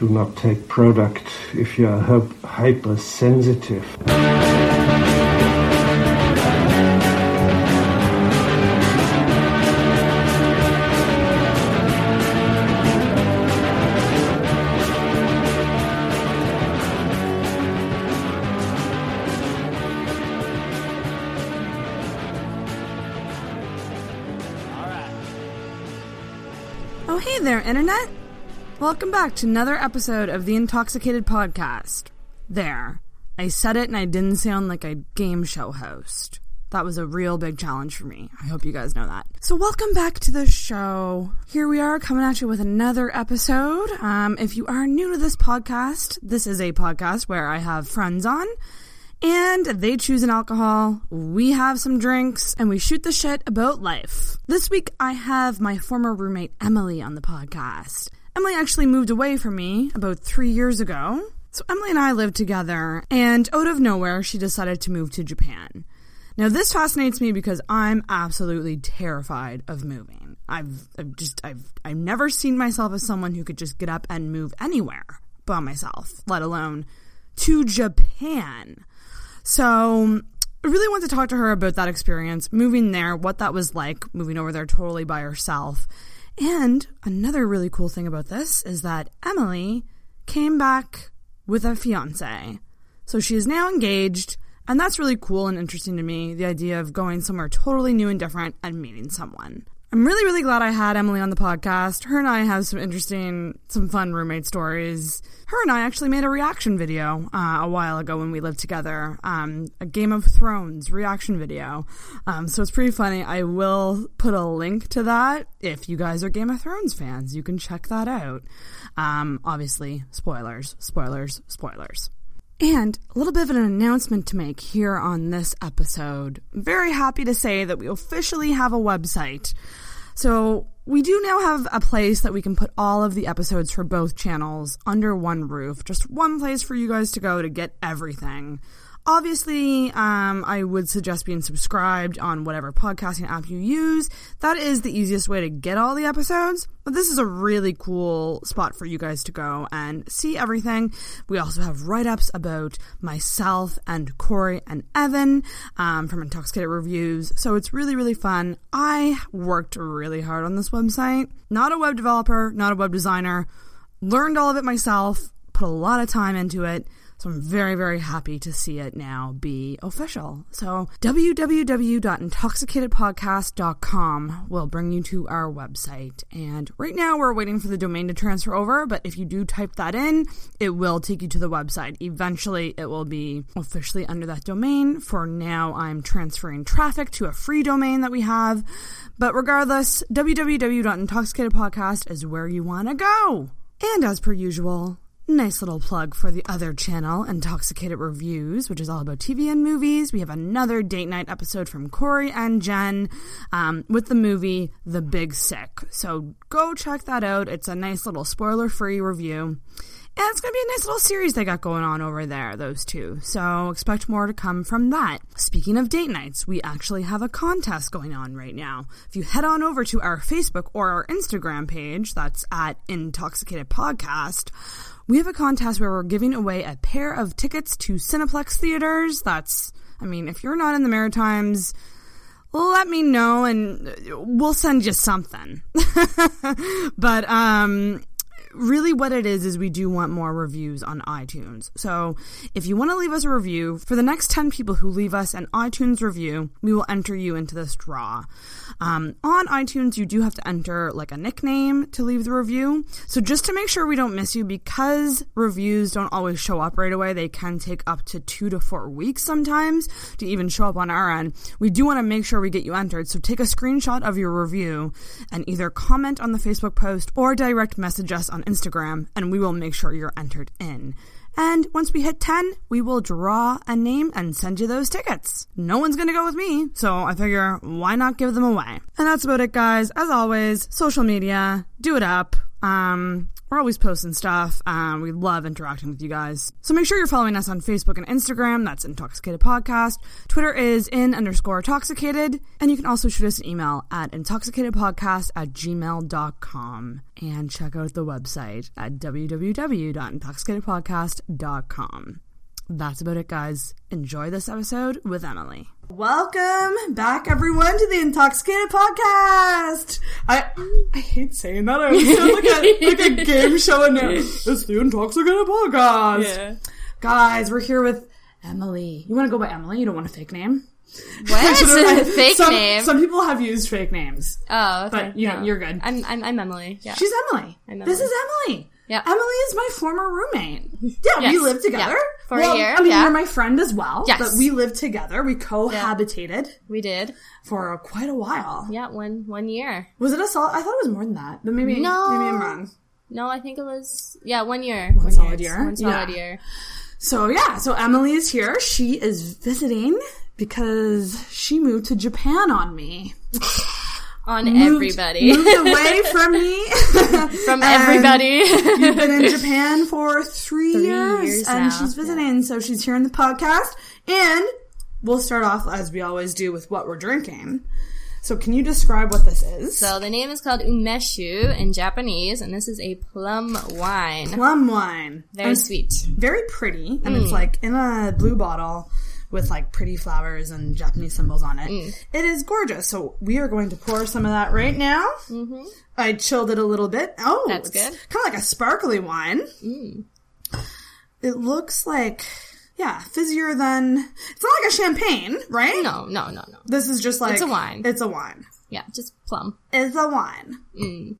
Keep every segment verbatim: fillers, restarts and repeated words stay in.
Do not take product if you are hypersensitive. Oh, hey there, Internet! Welcome back to another episode of the Intoxicated Podcast. There. I said it and I didn't sound like a game show host. That was a real big challenge for me. I hope you guys know that. So welcome back to the show. Here we are coming at you with another episode. Um, if you are new to this podcast, this is a podcast where I have friends on and they choose an alcohol, we have some drinks, and we shoot the shit about life. This week I have my former roommate Emily on the podcast. Emily actually moved away from me about three years ago, so Emily and I lived together, and out of nowhere, she decided to move to Japan. Now, this fascinates me because I'm absolutely terrified of moving. I've, I've just, I've, I've never seen myself as someone who could just get up and move anywhere by myself, let alone to Japan. So I really want to talk to her about that experience, moving there, what that was like, moving over there totally by herself. And another really cool thing about this is that Emily came back with a fiancé. So she is now engaged, and that's really cool and interesting to me, the idea of going somewhere totally new and different and meeting someone. I'm really, really glad I had Emily on the podcast. Her and I have some interesting, some fun roommate stories. Her and I actually made a reaction video uh, a while ago when we lived together, um, a Game of Thrones reaction video. Um, so it's pretty funny. I will put a link to that. If you guys are Game of Thrones fans, you can check that out. Um, obviously, spoilers, spoilers, spoilers. And a little bit of an announcement to make here on this episode. I'm very happy to say that we officially have a website. So we do now have a place that we can put all of the episodes for both channels under one roof. Just one place for you guys to go to get everything. Obviously, um, I would suggest being subscribed on whatever podcasting app you use. That is the easiest way to get all the episodes. But this is a really cool spot for you guys to go and see everything. We also have write-ups about myself and Corey and Evan um, from Intoxicated Reviews. So it's really, really fun. I worked really hard on this website. Not a web developer, not a web designer. Learned all of it myself. Put a lot of time into it. So I'm very, very happy to see it now be official. So w w w dot intoxicated podcast dot com will bring you to our website. And right now we're waiting for the domain to transfer over, but if you do type that in, it will take you to the website. Eventually it will be officially under that domain. For now, I'm transferring traffic to a free domain that we have. But regardless, w w w dot intoxicated podcast is where you want to go. And as per usual, nice little plug for the other channel, Intoxicated Reviews, which is all about T V and movies. We have another date night episode from Corey and Jen um, with the movie The Big Sick. So go check that out. It's a nice little spoiler-free review. And it's going to be a nice little series they got going on over there, those two. So expect more to come from that. Speaking of date nights, we actually have a contest going on right now. If you head on over to our Facebook or our Instagram page, that's at Intoxicated Podcast, we have a contest where we're giving away a pair of tickets to Cineplex theaters. That's, I mean, if you're not in the Maritimes, let me know and we'll send you something. But um, really what it is is we do want more reviews on iTunes. So if you want to leave us a review, for the next ten people who leave us an iTunes review, we will enter you into this draw. Um, on iTunes, you do have to enter like a nickname to leave the review. So just to make sure we don't miss you, because reviews don't always show up right away, they can take up to two to four weeks sometimes to even show up on our end. We do want to make sure we get you entered. So take a screenshot of your review and either comment on the Facebook post or direct message us on Instagram, and we will make sure you're entered in. And once we hit ten, we will draw a name and send you those tickets. No one's going to go with me, so I figure why not give them away? And that's about it, guys. As always, social media, do it up. Um, we're always posting stuff. Um, we love interacting with you guys. So make sure you're following us on Facebook and Instagram. That's Intoxicated Podcast. Twitter is in underscore Intoxicated. And you can also shoot us an email at intoxicatedpodcast at gmail dot com. And check out the website at w w w dot intoxicated podcast dot com. That's about it, guys. Enjoy this episode with Emily. Welcome back, everyone, to the Intoxicated Podcast. I I hate saying that. I always sound like a, like a game show announce. It's the Intoxicated Podcast. Yeah. Guys, we're here with Emily. You want to go by Emily? You don't want a fake name? What? Fake some, name? Some people have used fake names. Oh, okay. But you know, no. You're good. I'm, I'm, I'm Emily. Yeah. She's Emily. I'm Emily. This is Emily. Yep. Emily is my former roommate. Yeah, yes. We lived together. Yeah. For well, a year. I mean, yeah. You're my friend as well. Yes. But we lived together. We cohabitated. Yeah. We did. For quite a while. Yeah, one one year. Was it a solid? I thought it was more than that. But maybe, no. maybe I'm wrong. No, I think it was, yeah, one year. One, one solid year. year. One solid yeah. year. So, yeah. So, Emily is here. She is visiting because she moved to Japan on me. On moved, everybody. Moved away from me. From everybody. You've been in Japan for three, three years, years. And now. She's visiting, yeah. So she's here in the podcast. And we'll start off, as we always do, with what we're drinking. So can you describe what this is? So the name is called umeshu in Japanese, and this is a plum wine. Plum wine. Very and sweet. Very pretty. And mm. it's like in a blue bottle. With, like, pretty flowers and Japanese symbols on it. Mm. It is gorgeous. So we are going to pour some of that right now. Mm-hmm. I chilled it a little bit. Oh, that's it's good. Kind of like a sparkly wine. Mm. It looks like, yeah, fizzier than... It's not like a champagne, right? No, no, no, no. This is just like... It's a wine. It's a wine. Yeah, just plum. It's a wine. Mm.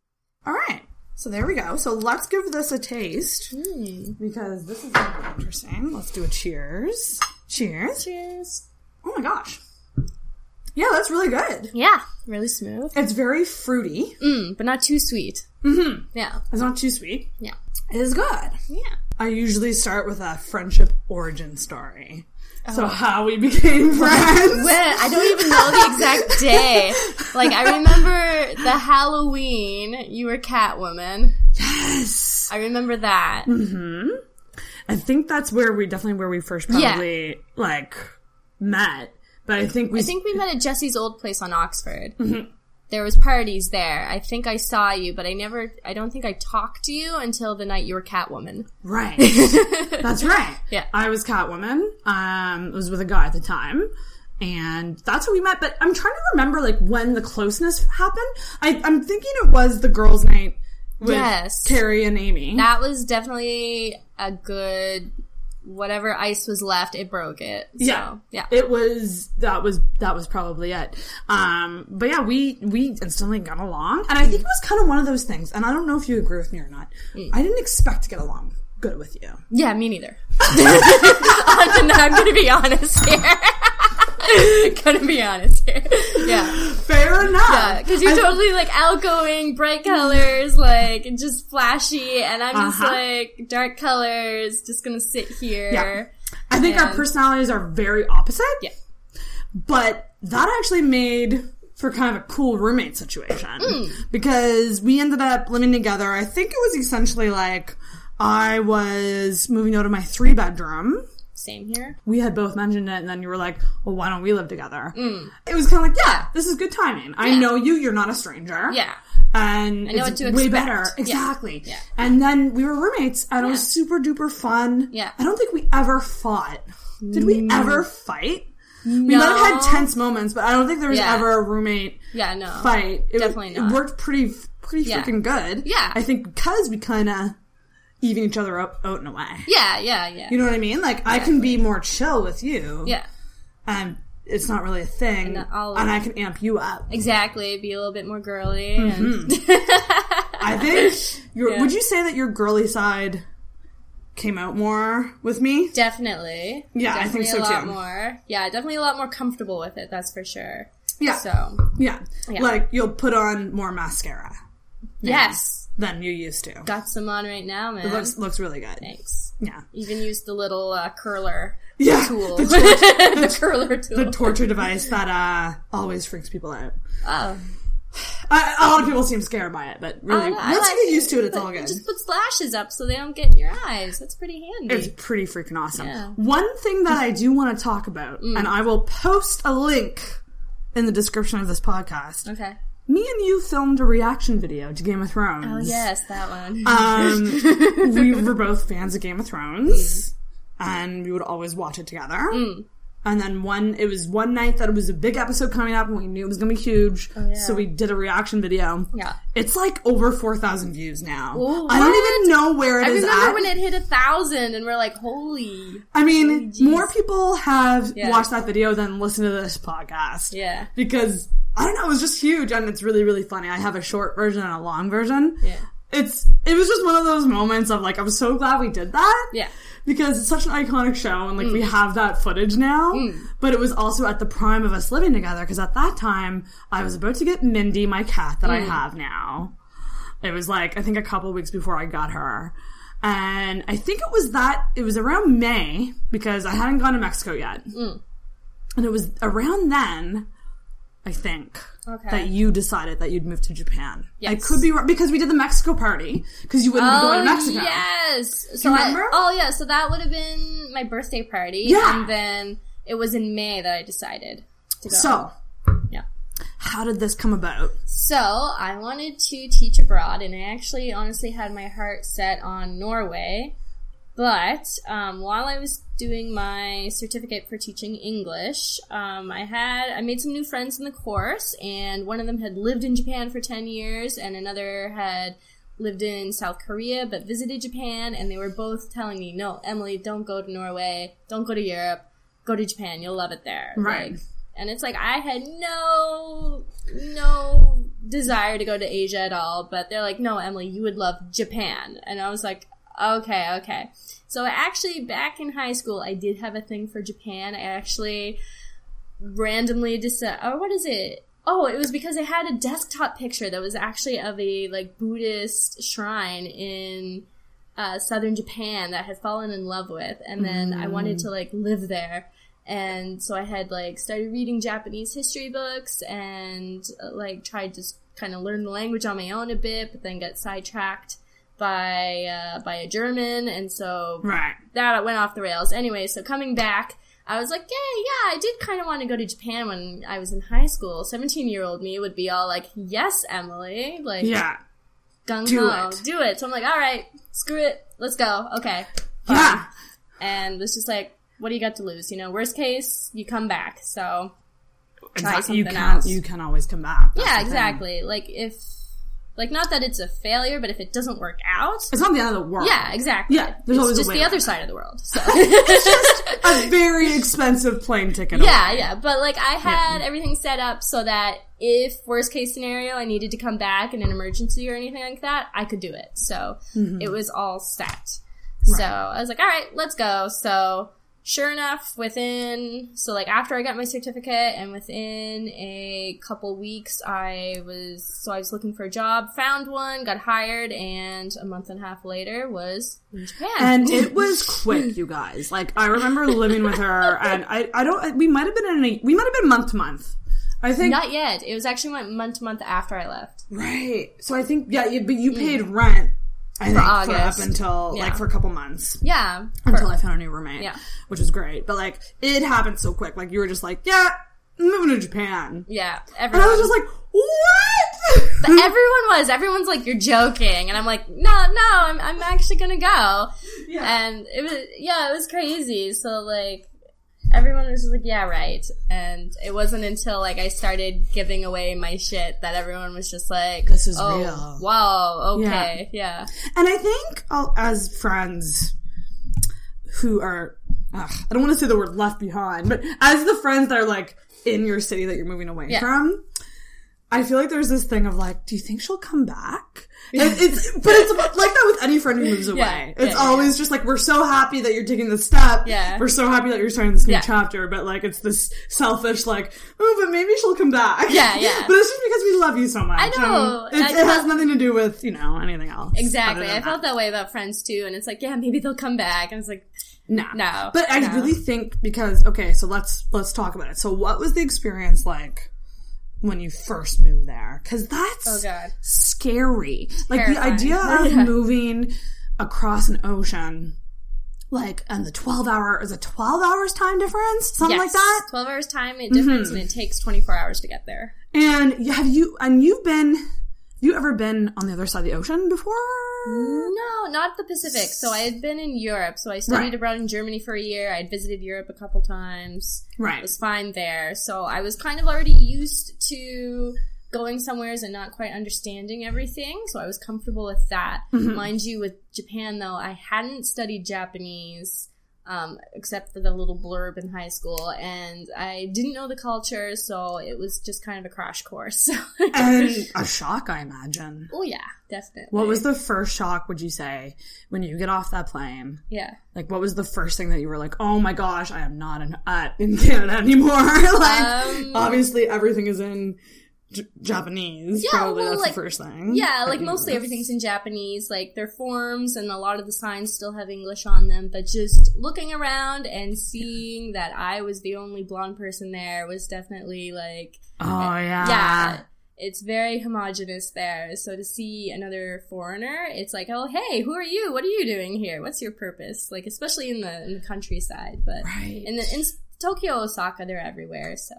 All right. So there we go. So let's give this a taste. Mm. Because this is going to be interesting. Let's do a cheers. Cheers. Cheers. Oh my gosh. Yeah, that's really good. Yeah. Really smooth. It's very fruity. Mm, but not too sweet. Mm-hmm. Yeah. It's not too sweet. Yeah. It is good. Yeah. I usually start with a friendship origin story. Oh. So how we became friends. When? I don't even know the exact day. Like, I remember the Halloween, you were Catwoman. Yes. I remember that. Mm-hmm. I think that's where we definitely where we first probably yeah. like met, but I think we I think we met at Jesse's old place on Oxford. Mm-hmm. There was parties there. I think I saw you, but I never. I don't think I talked to you until the night you were Catwoman. Right, that's right. Yeah, I was Catwoman. Um, I was with a guy at the time. And that's how we met. But I'm trying to remember like when the closeness happened. I, I'm thinking it was the girls' night. With yes. Carrie and Amy. That was definitely a good, whatever ice was left, it broke it. So, yeah. Yeah. It was, that was, that was probably it. Um, but yeah, we, we instantly got along. And I think it was kind of one of those things, and I don't know if you agree with me or not. Mm. I didn't expect to get along good with you. Yeah, me neither. I'm going to be honest here. Gonna be honest here. Yeah. Fair enough. Yeah, because you're I, totally, like, outgoing, bright colors, like, just flashy, and I'm uh-huh. just, like, dark colors, just gonna sit here. Yeah. I think and, our personalities are very opposite. Yeah. But that actually made for kind of a cool roommate situation. Mm. Because we ended up living together. I think it was essentially, like, I was moving out of my three-bedroom. Same here. We had both mentioned it, and then you were like, well, why don't we live together? Mm. It was kind of like, yeah, this is good timing. Yeah. I know you. You're not a stranger. Yeah. And I know it's what to way expect. Better. Yeah. Exactly. Yeah. And then we were roommates, and yeah. it was super duper fun. Yeah. I don't think we ever fought. Did we no. ever fight? No. We might have had tense moments, but I don't think there was yeah. ever a roommate yeah, no. fight. It Definitely was, not. It worked pretty, pretty yeah. freaking good. Yeah. I think because we kind of... eating each other up, out in a way. Yeah, yeah, yeah. You know what I mean? Like, yeah. I can be more chill with you. Yeah. And it's not really a thing. And, and I can amp you up. Exactly. Be a little bit more girly. Mm-hmm. And I think... Your, yeah. Would you say that your girly side came out more with me? Definitely. Yeah, definitely I think so, too. Definitely a lot more. Yeah, definitely a lot more comfortable with it, that's for sure. Yeah. So... Yeah. yeah. Like, you'll put on more mascara. Maybe. Yes. Than you used to. Got some on right now, man. It looks looks really good. Thanks. Yeah. Even used the little uh, curler yeah, tool. The, tor- the curler tool. The torture device that uh, always freaks people out. Oh. I, a lot of people seem scared by it, but really, once you get used to it, it's all good. Just put splashes up so they don't get in your eyes. That's pretty handy. It's pretty freaking awesome. Yeah. One thing that I do want to talk about, mm. and I will post a link in the description of this podcast. Okay. Me and you filmed a reaction video to Game of Thrones. Oh, yes, that one. Um, we were both fans of Game of Thrones, mm. and we would always watch it together. Mm. And then one, it was one night that it was a big episode coming up, and we knew it was going to be huge, oh, yeah. so we did a reaction video. Yeah. It's like over four thousand views now. Ooh, I don't even know where it I is at. I remember when it hit one thousand, and we're like, holy. I mean, holy more people have yeah. watched that video than listened to this podcast. Yeah. Because... I don't know, it was just huge, and it's really, really funny. I have a short version and a long version. Yeah. It's, it was just one of those moments of, like, I'm so glad we did that. Yeah. Because it's such an iconic show, and, like, mm. we have that footage now. Mm. But it was also at the prime of us living together, because at that time, I was about to get Mindy, my cat that mm. I have now. It was, like, I think a couple weeks before I got her. And I think it was that, it was around May, because I hadn't gone to Mexico yet. Mm. And it was around then... I think, okay. that you decided that you'd move to Japan. Yes. I could be wrong, because we did the Mexico party, because you wouldn't oh, go to Mexico. Yes. Do so you remember? I, oh, yeah, so that would have been my birthday party, yeah. and then it was in May that I decided to go. So, yeah. how did this come about? So, I wanted to teach abroad, and I actually honestly had my heart set on Norway, but um, while I was doing my certificate for teaching English, um, I had I made some new friends in the course, and one of them had lived in Japan for ten years, and another had lived in South Korea but visited Japan, and they were both telling me, no, Emily, don't go to Norway, don't go to Europe, go to Japan, you'll love it there. Right. Like, and it's like, I had no, no desire to go to Asia at all, but they're like, no, Emily, you would love Japan. And I was like, okay, okay. So actually, back in high school, I did have a thing for Japan. I actually randomly decided, oh, what is it? Oh, it was because I had a desktop picture that was actually of a, like, Buddhist shrine in uh, southern Japan that I had fallen in love with. And then mm. I wanted to, like, live there. And so I had, like, started reading Japanese history books and, like, tried to kind of learn the language on my own a bit, but then got sidetracked by uh, by a German, and so right. that went off the rails. Anyway, so coming back, I was like, yeah, yeah, I did kind of want to go to Japan when I was in high school. seventeen-year-old me would be all like, yes, Emily. Like, yeah. Gung-ho. Do it. Do it. So I'm like, all right, screw it. Let's go. Okay. Fine. Yeah. And it's just like, what do you got to lose? You know, worst case, you come back. So try exactly. something you can, else. You can always come back. That's yeah, exactly. Thing. Like, if... Like, not that it's a failure, but if it doesn't work out... It's not the end of the world. Yeah, exactly. Yeah, there's it's always just a way the other that. Side of the world. So. It's just a very expensive plane ticket. Yeah, away. Yeah. But, like, I had yeah. everything set up so that if, worst case scenario, I needed to come back in an emergency or anything like that, I could do it. So, mm-hmm. it was all set. Right. So, I was like, all right, let's go. So, sure enough, within... So, like, after I got my certificate and within a couple weeks, I was... So, I was looking for a job, found one, got hired, and a month and a half later was in Japan. And it was quick, you guys. Like, I remember living with her, and I, I don't... We might have been in a... We might have been month to month. I think... Not yet. It was actually went month to month after I left. Right. So, I think... Yeah, you, but you paid mm. rent. I for think August. For up until, yeah. like, for a couple months. Yeah. Until I found a new roommate. Yeah. Which was great. But, like, it happened so quick. Like, you were just like, yeah, I'm moving to Japan. Yeah. Everyone. And I was just like, what? But everyone was. Everyone's like, you're joking. And I'm like, no, no, I'm I'm actually gonna go. Yeah. And it was, yeah, it was crazy. So, like, everyone was just like, yeah, right. And it wasn't until, like, I started giving away my shit that everyone was just like, this is oh, real. Wow, okay, yeah. yeah. And I think, I'll, as friends who are, ugh, I don't want to say the word left behind, but as the friends that are, like, in your city that you're moving away yeah. from, I feel like there's this thing of, like, do you think she'll come back? It's, it's, but it's like that with any friend who moves away. Yeah, it's yeah, always yeah. just like, we're so happy that you're taking this step. Yeah. We're so happy that you're starting this new yeah. chapter. But, like, it's this selfish, like, oh, but maybe she'll come back. Yeah, yeah. But it's just because we love you so much. I know. Um, it, I it has nothing to do with, you know, anything else. Exactly. I felt that way about friends, too. And it's like, yeah, maybe they'll come back. And it's like, no. No. But I no. really think because, okay, so let's let's talk about it. So what was the experience like when you first move there, because that's oh God. scary. Like, terrifying. The idea of yeah. moving across an ocean, like, and the twelve hour, is it twelve hours time difference? Something yes. like that? twelve hours time difference, mm-hmm. and it takes twenty-four hours to get there. And have you, and you've been, have you ever been on the other side of the ocean before? No, not the Pacific. So I had been in Europe. So I studied right. abroad in Germany for a year. I had visited Europe a couple times. Right. It was fine there. So I was kind of already used to going somewheres and not quite understanding everything. So I was comfortable with that. Mm-hmm. Mind you, with Japan, though, I hadn't studied Japanese um, except for the little blurb in high school. And I didn't know the culture, so it was just kind of a crash course. And a shock, I imagine. Oh, yeah, definitely. What was the first shock, would you say, when you get off that plane? Yeah. Like, what was the first thing that you were like, oh, my gosh, I am not in, uh, in Canada anymore? Like, um, obviously, everything is in... J- Japanese, yeah, probably well, that's like, the first thing. Yeah, like mostly everything's in Japanese, like their forms and a lot of the signs still have English on them, but just looking around and seeing that I was the only blonde person there was definitely like... Oh, yeah. Yeah, it's very homogenous there, so to see another foreigner, it's like, oh, hey, who are you? What are you doing here? What's your purpose? Like, especially in the, in the countryside, but right. in, the, in Tokyo, Osaka, they're everywhere, so...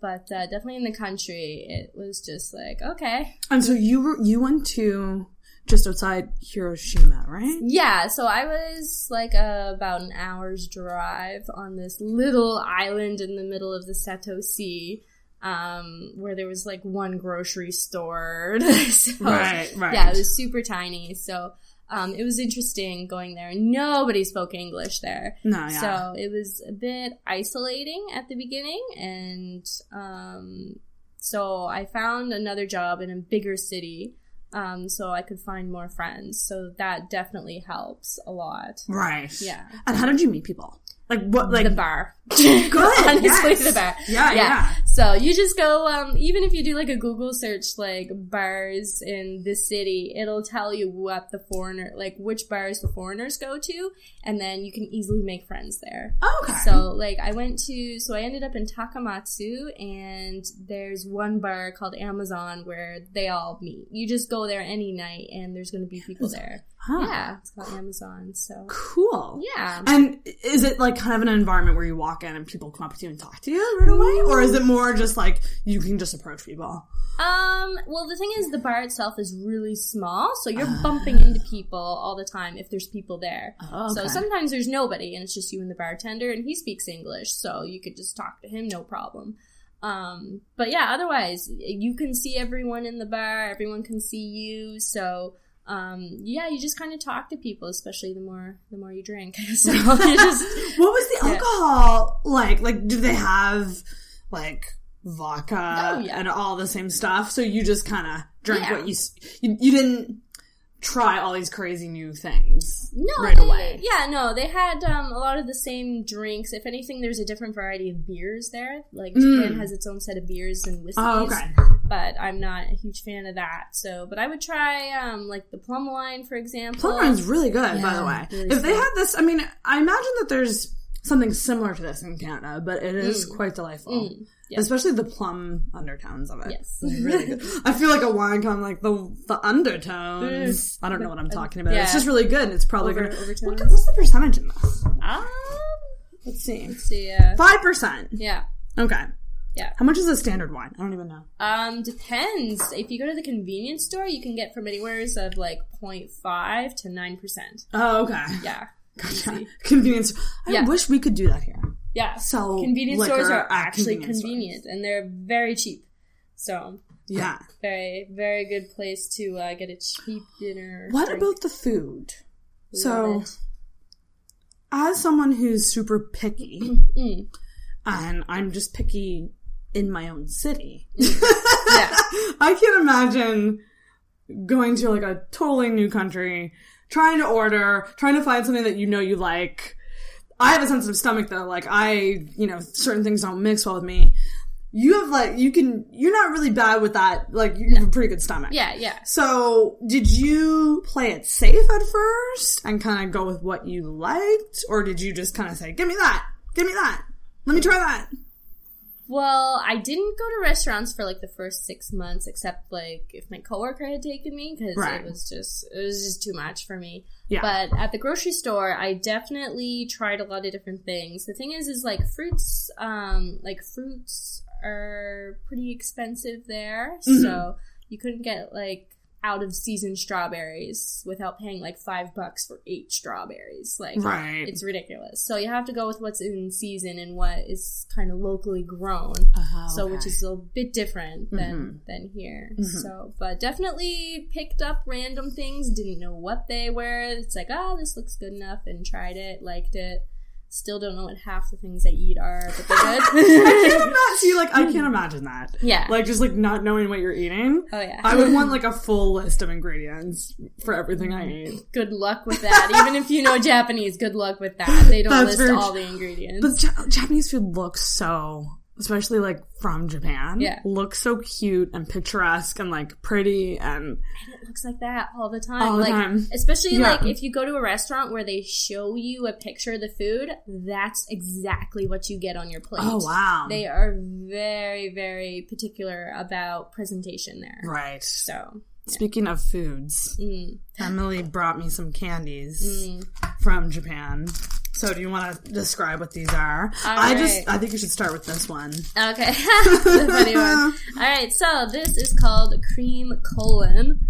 But uh, definitely in the country, it was just like, okay. And so you were, you went to just outside Hiroshima, right? Yeah. So I was like uh, about an hour's drive on this little island in the middle of the Seto Sea um, where there was like one grocery store. so, right, right. Yeah, it was super tiny. So... Um, it was interesting going there. Nobody spoke English there. No, yeah. So it was a bit isolating at the beginning. And um, so I found another job in a bigger city um, so I could find more friends. So that definitely helps a lot. Right. Yeah. And how did you meet people? Like, what, like... The bar. Good. Honestly, yes. the bar. Yeah, yeah, yeah. So you just go, um, even if you do, like, a Google search, like, bars in this city, it'll tell you what the foreigner, like, which bars the foreigners go to, and then you can easily make friends there. Okay. So, like, I went to, so I ended up in Takamatsu, and there's one bar called Amazon where they all meet. You just go there any night, and there's going to be people there. Huh. Yeah, it's about Amazon, so. Cool. Yeah. And is it, like, kind of an environment where you walk in and people come up to you and talk to you right away? Or is it more just, like, you can just approach people? Um, well, the thing is, the bar itself is really small, so you're uh, bumping into people all the time if there's people there. Oh, okay. So sometimes there's nobody, and it's just you and the bartender, and he speaks English, so you could just talk to him, no problem. Um, but, yeah, otherwise, you can see everyone in the bar, everyone can see you, so... Um, yeah, you just kind of talk to people, especially the more the more you drink. So you just, what was the alcohol yeah. like? Like, do they have like vodka oh, yeah. and all the same stuff? So you just kind of drank yeah. what you, you you didn't try all these crazy new things no, right they, away. Yeah, no, they had um, a lot of the same drinks. If anything, there's a different variety of beers there. Like mm. Japan has its own set of beers and whiskeys. Oh, okay. But I'm not a huge fan of that. So, but I would try, um, like, the plum wine, for example. Plum wine's really good, yeah, by the way. Really if they good. had this, I mean, I imagine that there's something similar to this in Canada, but it is mm. quite delightful. Mm. Yep. Especially the plum undertones of it. Yes. It's really good. I feel like a wine con, like, the the undertones. I don't know what I'm talking about. Yeah. It's just really good. It's probably Over, good. What, what's the percentage in this? Um, let's see. Let's see. Uh, five percent. Yeah. Okay. Yeah. How much is a standard wine? I don't even know. Um, depends. If you go to the convenience store, you can get from anywhere of like zero point five to nine percent. Oh, okay. Yeah. Gotcha. Convenience. I yeah. wish we could do that here. Yeah. So convenience stores are actually convenience convenient stores. And they're very cheap. So yeah, very very good place to uh, get a cheap dinner. What drink. About the food? Love so, it. As someone who's super picky, mm-hmm. and I'm just picky. In my own city. Yeah. I can't imagine going to like a totally new country, trying to order, trying to find something that you know you like. I have a sensitive stomach though. Like I, you know, certain things don't mix well with me. You have like, you can, you're not really bad with that. Like you no. have a pretty good stomach. Yeah, yeah. So did you play it safe at first and kind of go with what you liked? Or did you just kind of say, give me that, give me that, let me try that? Well, I didn't go to restaurants for, like, the first six months, except, like, if my coworker had taken me, because right. it was just it was just too much for me. Yeah. But at the grocery store, I definitely tried a lot of different things. The thing is, is, like, fruits, um, like, fruits are pretty expensive there, mm-hmm. so you couldn't get, like, out-of-season strawberries without paying, like, five bucks for eight strawberries. Like, right. it's ridiculous. So you have to go with what's in season and what is kind of locally grown. Oh, so, okay. which is a bit different than, mm-hmm. than here. Mm-hmm. So, but definitely picked up random things, didn't know what they were. It's like, oh, this looks good enough, and tried it, liked it. Still don't know what half the things I eat are, but they're good. I can't imagine. See, like, I can't imagine that. Yeah. Like, just, like, not knowing what you're eating. Oh, yeah. I would want, like, a full list of ingredients for everything I eat. Good luck with that. Even if you know Japanese, good luck with that. They don't That's list very... all the ingredients. But ja- Japanese food looks so, especially, like, from Japan. Yeah. Looks so cute and picturesque and, like, pretty and... And it looks like that all the time. All the like, time. Especially, yeah. like, if you go to a restaurant where they show you a picture of the food, that's exactly what you get on your plate. Oh, wow. They are very, very particular about presentation there. Right. So... Speaking yeah. of foods, mm. Emily brought me some candies mm. from Japan. So do you want to describe what these are? All I right. just I think you should start with this one. Okay. The funny one. All right, so this is called cream colon.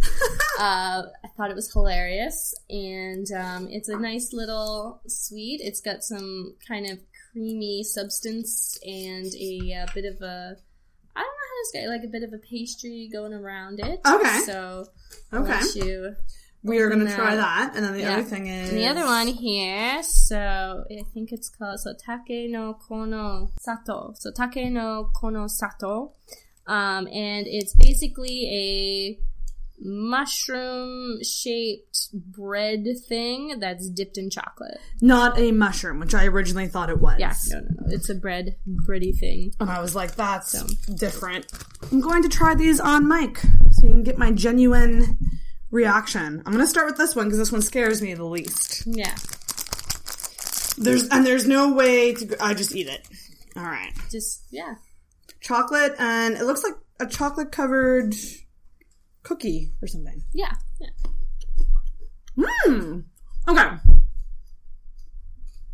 uh, I thought it was hilarious. And um, it's a nice little sweet. It's got some kind of creamy substance and a, a bit of a... I don't know how to describe it, like a bit of a pastry going around it. Okay. So I'll okay. let you... We are going to try that. And then the yeah. other thing is... And the other one here, so I think it's called... So, take no kono sato. So, take no kono sato. Um, and it's basically a mushroom-shaped bread thing that's dipped in chocolate. Not a mushroom, which I originally thought it was. Yes. No, no, no. It's a bread, bready thing. And I was like, that's so. different. I'm going to try these on mic so you can get my genuine... reaction. I'm going to start with this one because this one scares me the least. Yeah. There's And there's no way to... I just eat it. All right. Just, yeah. Chocolate, and it looks like a chocolate-covered cookie or something. Yeah. Yeah. Mmm. Okay.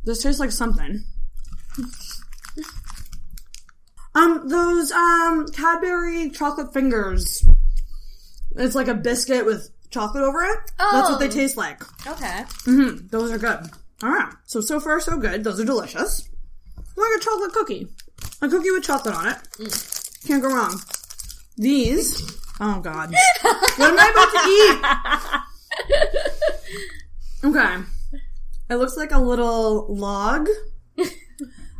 This tastes like something. Um, those, um, Cadbury chocolate fingers. It's like a biscuit with... chocolate over it? Oh. That's what they taste like. Okay. Mm-hmm. Those are good. All right. So, so far, so good. Those are delicious. Like a chocolate cookie. A cookie with chocolate on it. Mm. Can't go wrong. These. Oh, God. What am I about to eat? Okay. It looks like a little log.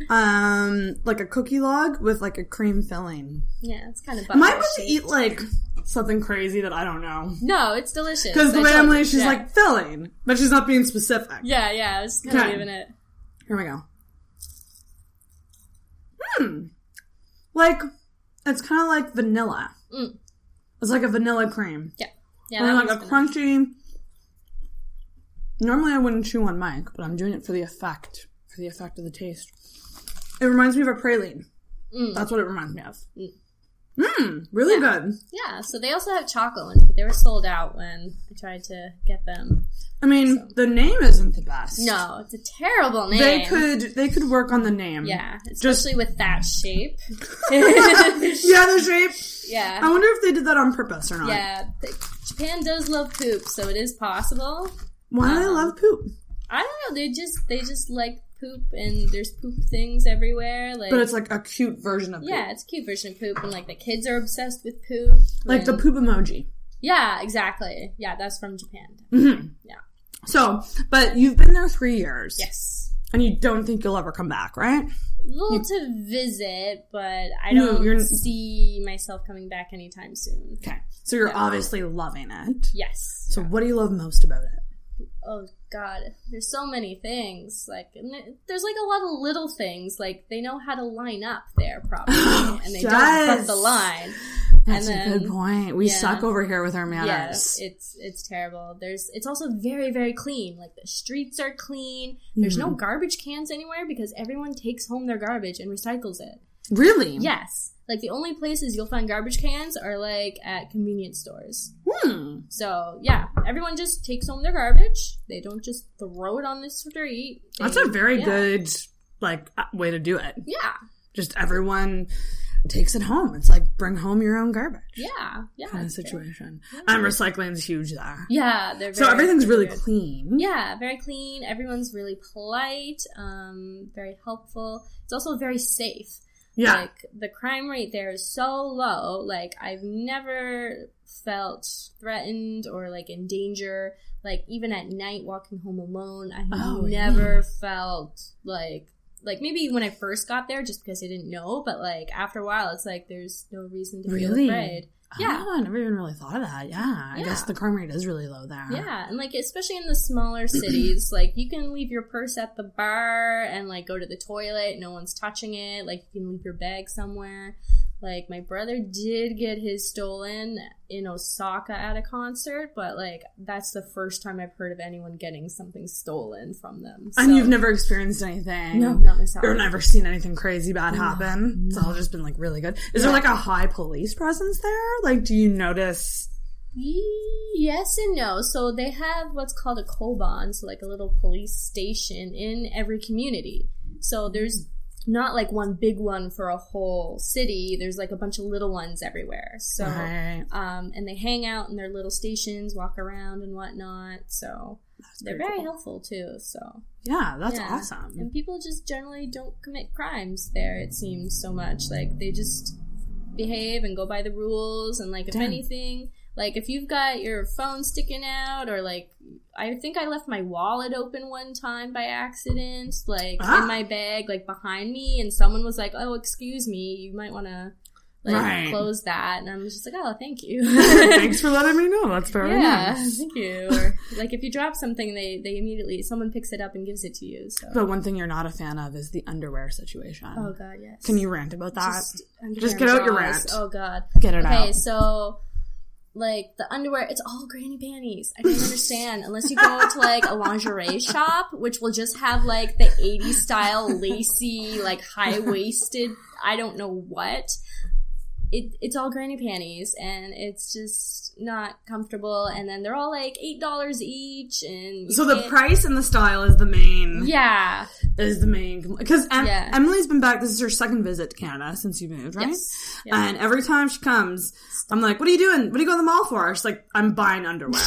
um, Like a cookie log with, like, a cream filling. Yeah, it's kind of butter. Am I about to eat, like... something crazy that I don't know. No, it's delicious. Because the way Emily, she's yeah. like, filling. But she's not being specific. Yeah, yeah. I was kind okay. of giving it. Here we go. Hmm. Like, it's kind of like vanilla. Mm. It's like a vanilla cream. Yeah. Yeah. And then like a vanilla. Crunchy... Normally I wouldn't chew on mic, but I'm doing it for the effect. For the effect of the taste. It reminds me of a praline. Mm. That's what it reminds me of. Mm. Mmm, really yeah. good. Yeah, so they also have chocolate ones, but they were sold out when I tried to get them. I mean, so. the name isn't the best. No, it's a terrible name. They could they could work on the name. Yeah, especially Just... with that shape. Yeah, the shape. Yeah. I wonder if they did that on purpose or not. Yeah, Japan does love poop, so it is possible. Why um, do they love poop? I don't know. They just they just like poop, and there's poop things everywhere. Like, but it's like a cute version of poop. Yeah, it's a cute version of poop, and like the kids are obsessed with poop. Like and... the poop emoji. Yeah, exactly. Yeah, that's from Japan. Mm-hmm. Yeah. So, but you've been there three years. Yes. And you don't think you'll ever come back, right? Well, you... to visit, but I don't no, you're... see myself coming back anytime soon. Okay. So you're no. obviously loving it. Yes. So yeah. what do you love most about it? Oh, God. There's so many things. Like, and there's, like, a lot of little things. Like, they know how to line up there, probably. Oh, and they yes. don't cut the line. That's and then, a good point. We yeah. suck over here with our manners. Yeah, it's it's terrible. There's It's also very, very clean. Like, the streets are clean. There's mm-hmm. no garbage cans anywhere because everyone takes home their garbage and recycles it. Really? Yes. Like, the only places you'll find garbage cans are, like, at convenience stores. Hmm. So, yeah. Everyone just takes home their garbage. They don't just throw it on the street. They, That's a very yeah. good, like, way to do it. Yeah. Just everyone takes it home. It's like, bring home your own garbage. Yeah. Yeah. Kind of situation. Yeah. And recycling's huge there. Yeah. They're very, so everything's really weird. clean. Yeah. Very clean. Everyone's really polite. Um, very helpful. It's also very safe. Yeah. Like, the crime rate there is so low. Like, I've never felt threatened or, like, in danger. Like, even at night walking home alone, I have oh, never yeah. felt, like... Like, maybe when I first got there, just because I didn't know, but, like, after a while, it's like, there's no reason to really? feel afraid. Yeah. Oh, I never even really thought of that. Yeah. I yeah. guess the crime rate is really low there. Yeah. And, like, especially in the smaller cities, like, you can leave your purse at the bar and, like, go to the toilet. No one's touching it. Like, you can leave your bag somewhere. Like, my brother did get his stolen in Osaka at a concert, but, like, that's the first time I've heard of anyone getting something stolen from them. So. And you've never experienced anything? No, not myself. Or never seen anything crazy bad no. happen? It's all just been, like, really good. Is yeah. there, like, a high police presence there? Like, do you notice... Yes and no. So they have what's called a koban, so, like, a little police station in every community. So there's... not like one big one for a whole city. There's like a bunch of little ones everywhere. So, right. um, and they hang out in their little stations, walk around and whatnot. So they're very cool. helpful too. So yeah, that's yeah. awesome. And people just generally don't commit crimes there. It seems so much like they just behave and go by the rules. And like if Damn. anything, like if you've got your phone sticking out or like. I think I left my wallet open one time by accident, like, ah. in my bag, like, behind me, and someone was like, oh, excuse me, you might want to, like, right. close that, and I'm just like, oh, thank you. Thanks for letting me know, that's very yeah, nice. Yeah, thank you. Or, like, if you drop something, they, they immediately, someone picks it up and gives it to you, so. But one thing you're not a fan of is the underwear situation. Oh, God, yes. Can you rant about that? Just, just get out your rant. Oh, God. Get it okay, out. Okay, so... Like, the underwear, it's all granny panties. I don't understand. Unless you go to, like, a lingerie shop, which will just have, like, the eighties-style, lacy, like, high-waisted, I don't know what. It It's all granny panties, and it's just not comfortable. And then they're all, like, eight dollars each. And So the price and the style is the main. Yeah. Is the main. Because em- yeah. Emily's been back. This is her second visit to Canada since you moved, right? Yes. Yeah. And every time she comes, I'm like, what are you doing? What do you go to the mall for? She's like, I'm buying underwear.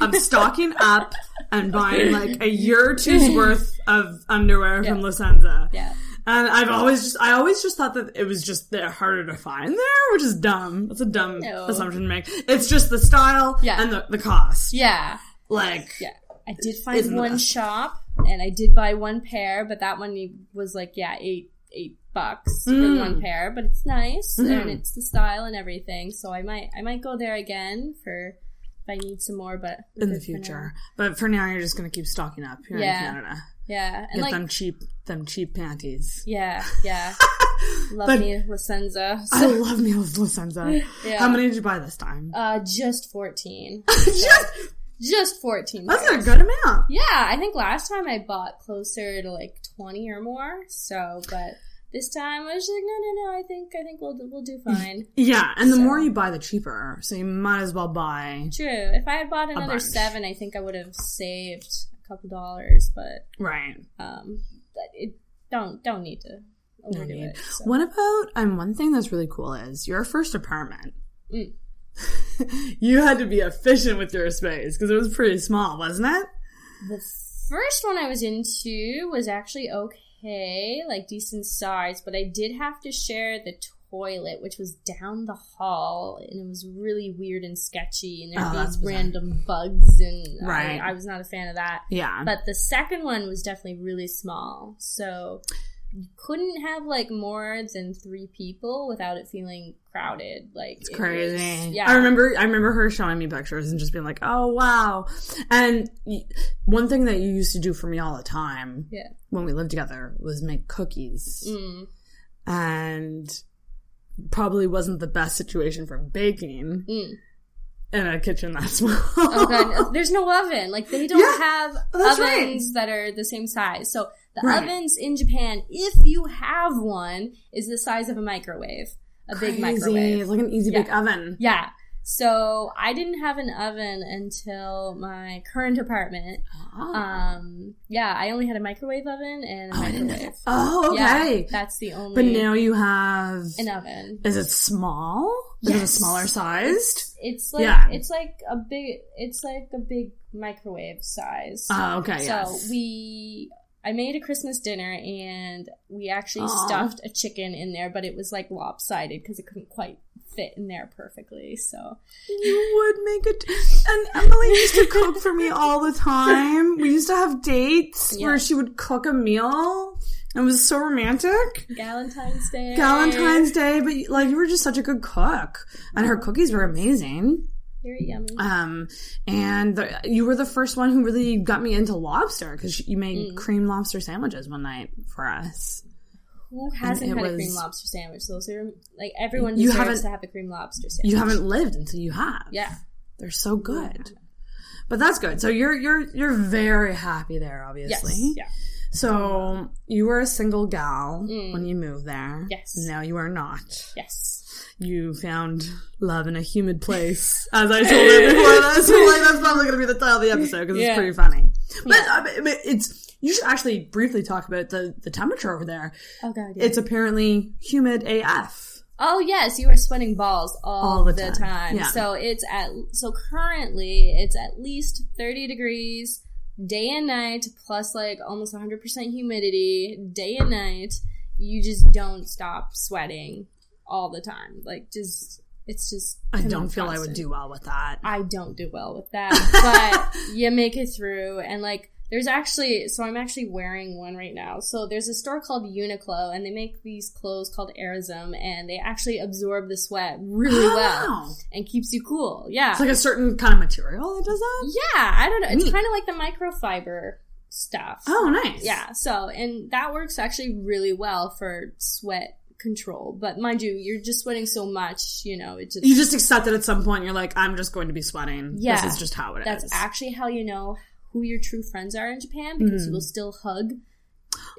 I'm stocking up and buying, like, a year or two's worth of underwear yeah. from Licenza. Yeah. And I've always just, I always just thought that it was just they're harder to find there, which is dumb. That's a dumb no. assumption to make. It's just the style yeah. and the, the cost. Yeah. Like. Yeah. I did find one shop, and I did buy one pair, but that one was like, yeah, eight, eight bucks mm. for one pair, but it's nice, mm-hmm. and it's the style and everything, so I might, I might go there again for... I need some more, but... In the future. But for now, you're just going to keep stocking up here yeah. in Canada. Yeah. And Get like, them cheap them cheap panties. Yeah, yeah. love but me Licenza. So. I love me Licenza. yeah. How many did you buy this time? Uh, just fourteen. just Just fourteen. That's a good amount. Yeah, I think last time I bought closer to, like, twenty or more, so, but... This time, I was just like, no, no, no, I think I think we'll, we'll do fine. Yeah, and so. The more you buy, the cheaper. So you might as well buy True. If I had bought another seven, I think I would have saved a couple dollars, but... Right. Um, it don't don't need to overdo no need. it. So. What about... Um, one thing that's really cool is your first apartment. Mm. You had to be efficient with your space, because it was pretty small, wasn't it? The first one I was into was actually okay. Okay, like decent size, but I did have to share the toilet, which was down the hall, and it was really weird and sketchy, and there were oh, these random bugs, and right. I, I was not a fan of that. Yeah. But the second one was definitely really small, so you couldn't have, like, more than three people without it feeling crowded. Like, it's it crazy. Was, yeah. I remember, I remember her showing me pictures and just being like, oh, wow. And one thing that you used to do for me all the time yeah. when we lived together was make cookies. Mm. And probably wasn't the best situation for baking. Mm. In a kitchen that small. Oh, God. There's no oven. Like, they don't yeah, have ovens right. that are the same size. So The right. ovens in Japan, if you have one, is the size of a microwave. A Crazy. Big microwave. It's like an easy yeah. big oven. Yeah. So I didn't have an oven until my current apartment. Oh. Um, yeah, I only had a microwave oven and a oh, microwave. Oh, okay. Yeah, that's the only. But now you have an oven. Is it small? Is yes. it smaller sized? It's like yeah. it's like a big it's like a big microwave size. Oh, okay. So yes. we. I made a Christmas dinner, and we actually Aww. Stuffed a chicken in there, but it was, like, lopsided because it couldn't quite fit in there perfectly, so. You would make a... T- and Emily used to cook for me all the time. We used to have dates yeah. where she would cook a meal. It was so romantic. Galentine's Day. Galentine's Day, but, like, you were just such a good cook, and her cookies were amazing. Very yummy. Um, and the, you were the first one who really got me into lobster because you made mm. cream lobster sandwiches one night for us. Who hasn't had was, a cream lobster sandwich? Those are like everyone deserves to have a cream lobster sandwich. You haven't lived until you have. Yeah, they're so good. But that's good. So you're you're you're very happy there, obviously. Yes. Yeah. So you were a single gal mm. when you moved there. Yes. Now you are not. Yes. You found love in a humid place, as I told her before this. So, like, that's probably going to be the title of the episode because yeah. it's pretty funny. But, yeah. uh, but it's you should actually briefly talk about the, the temperature over there. Oh God, yeah. It's apparently humid A F. Oh yes, you are sweating balls all, all the, the time. time. Yeah. So it's at so currently it's at least thirty degrees day and night, plus like almost one hundred percent humidity day and night. You just don't stop sweating. All the time. Like, just, it's just. I don't feel constant. I would do well with that. I don't do well with that. But you make it through. And, like, there's actually, so I'm actually wearing one right now. So there's a store called Uniqlo, and they make these clothes called Aerism, and they actually absorb the sweat really oh. well. And keeps you cool. Yeah. It's like a certain kind of material that does that? Yeah. I don't know. Neat. It's kind of like the microfiber stuff. Oh, nice. Yeah. So, and that works actually really well for sweat control, but mind you, you're just sweating so much, you know, it just you just accept it at some point. You're like, I'm just going to be sweating. Yeah, this is just how it that's is. That's actually how you know who your true friends are in Japan, because mm. you will still hug